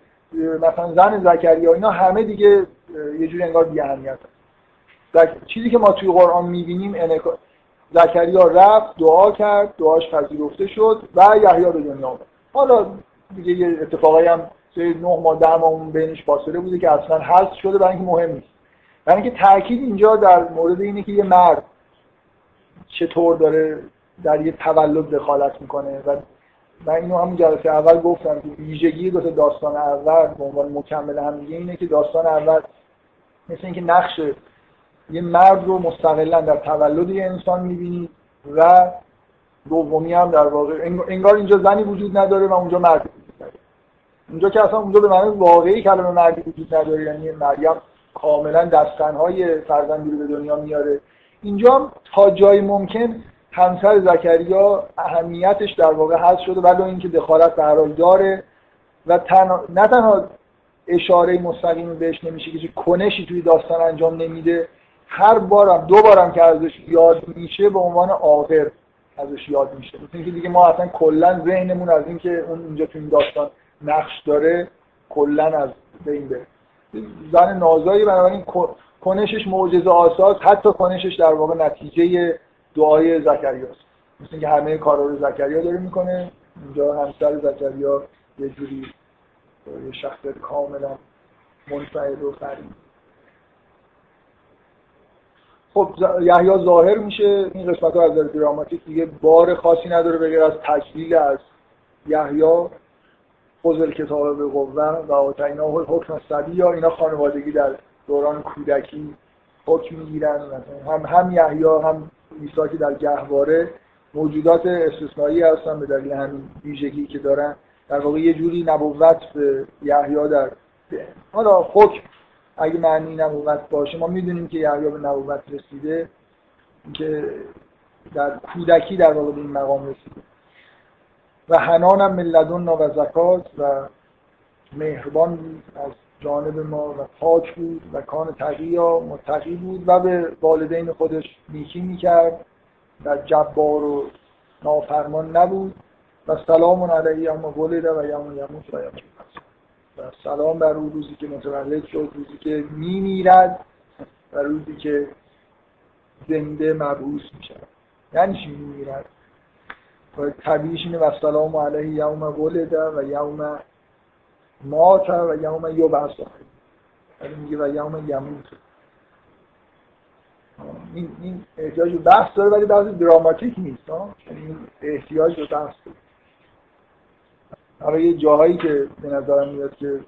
مثلا زن زکریا اینا همه دیگه یه جوری انگار بی اهمیت هست. چیزی که ما توی قرآن میبینیم اینه که زکریا رفت دعا کرد، دعاش پذیرفته شد و یحیی به دنیا اومد. حالا دیگه یه اتفاقایی هم سه نه ماه ده ماه اون بینش فاصله بوده که اصلا حذف شده برای اینکه مهم نیست. یعنی که تأکید اینجا در مورد اینه که یه مرد چطور داره در یه تولد دخالت میکنه و من اینو همون جلسه اول گفتم که ویژگی دو تا داستان اول به عنوان مکمل هم دیگه اینه که داستان اول مثل اینکه نقش یه مرد رو مستقلا در تولد یه انسان میبینی و دومی هم در واقع انگار اینجا زنی وجود نداره و اونجا مردی وجود نداره. اونجا که اصلا اونجا به معنی واقعی کلمه مردی وجود نداره، یعنی مریم کاملا دستنهای فرزندی رو به دنیا میاره. اینجا تا جای ممکن همسر زکریا اهمیتش در واقع حذف شده، ولی اینکه دخالت به هر حال داره و تنها... نه تنها اشاره مستقیمی بهش نمیشه که کنشی توی داستان انجام نمیده، هر بارم دو بارم که ازش یاد میشه به عنوان آخر ازش یاد میشه. مثل که دیگه ما اصلا کلا ذهنمون از اینکه اون اینجا توی این داستان نقش داره کلا از بین بره. زن نازایی، بنابراین کنشش معجزه آساس، حتی کنشش در واقع نتیجه دعای زکریاست. مثل اینکه همه کارا رو زکریا داره میکنه، اینجا همسر زکریا یه جوری یه شخص کاملا منفعل و فرید. خب یحیی ظاهر میشه، این قسمت ها از در دراماتیک دیگه بار خاصی نداره بغیر از تجلیل از یحیی، خذ الکتاب بقوة و آتیناه الحکم الصبیّ. اینا خانوادگی در دوران کودکی حکم میگیرن، هم هم یحیی هم عیسی که در گهواره موجودات استثنایی هستن به دلیل همین ویژگی که دارن، در واقع یه جوری نبوت به یحیی در ده. حالا حکم اگه معنی نبوت باشه، ما میدونیم که یحیی به نبوت رسیده که در کودکی در واقع به این مقام رسیده و حنانم من لدنا و زکات و مهربان بود از جانب ما و پاک بود و کان تقیا متقی بود و به والدین خودش نیکی میکرد و جبار و نافرمان نبود و سلام علیه یوم ولد و یوم یموت و یوم یبعث. و سلام بر اون روزی که متولد شد، روزی که میمیرد و روزی که زنده مبعوث میشه. یعنی چی میمیرد؟ طبیعیش اینه و سلام علیه یوم ولد و یوم مات و یوم یبعث. ولی میگه و یوم یموت. این این احتیاج به بحث داره ولی بحث دراماتیک نیست، ها؟ این احتیاج به بحث داره. آره یه جاهایی که به نظرم میاد که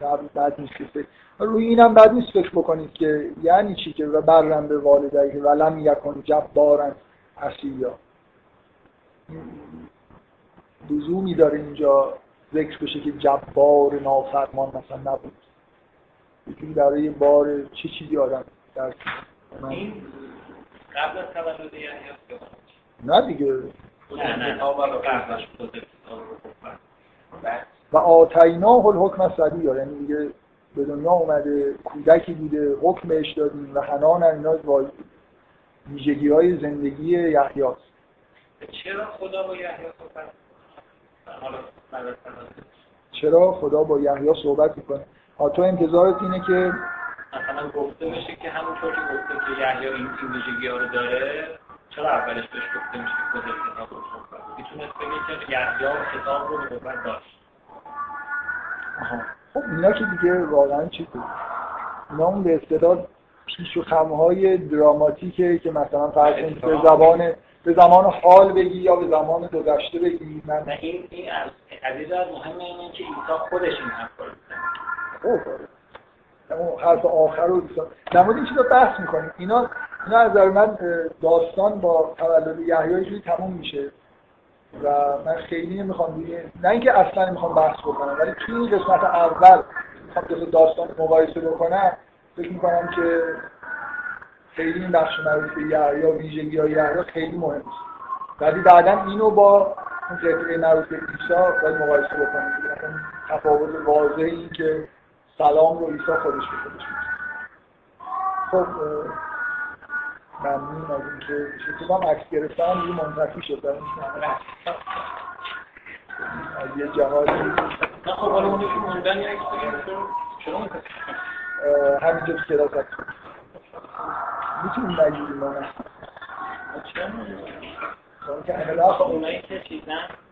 قبل بد نیست که روی اینم بد نیست فکر بکنید که یعنی چی که و برم به والدیه و لم یکن جبارا عصیا. لزومی داره اینجا ذکر بشه که جبار نافرمان مثلا نبود، یکی برای بار چه چیزی آدم در این قبل از تولد یحیی نه دیگه نه نه قبلش بود و آتیناه الحکم الصبیّ، یعنی دیگه به دنیا اومده کودکی بوده حکمش دادیم و حنان اینا ویژگی‌های زندگی یحیی. چرا خدا با یحیی صحبت میکنه؟ چرا خدا با یحیی صحبت میکنه؟ تو انتظارت اینه که مثلا گفته بشه که همونطور که گفته که یحیی این ویژگی ها رو داره، چرا اولش بهش گفته میشه که خدا کتاب رو صحبت میتونست بگه که یحیی کتاب رو به خودت داشت؟ خب اینا که دیگه واقعا چی بود؟ اینا اون به اصطلاح پیچ و خم‌های دراماتیکه که مثلا فرض کنید به زبان به زمان حال بگی یا به زمان گذشته بگی. من نه این این از عزیزات مهمه اینه که عیسی خودش این حرفا رو میزنه. اون حرف آخر رو نمود این چیزا بحث میکنیم. اینا اینا از نظر من داستان با تولد یحیی جوری تموم میشه و من خیلی نمیخوام دیگه، نه اینکه اصلا نمیخوام بحث بکنم، ولی توی این قسمت اول میخوام داستان مقایسه بکنم. فکر میکنم که خیلی این بخش مربوط به یحیی، ویژگی های یحیی خیلی مهم است. ولی بعداً اینو با اون قضیه مربوط به عیسی باید مقایسه بکنیم. مثلا تفاوت واضحی که سلام رو عیسی خودش به خودش می‌کنه. خب ممنون از اینکه شما عکس گرفتن یه منتفی شد از یه جهاز. نه خب حالا اون یکی موندن یه عکس گرفتن شما می‌کنه. همینجا سراغت. می‌تونیم بگیریم ما. چرا؟ چون که اغلب اونایی که چیزن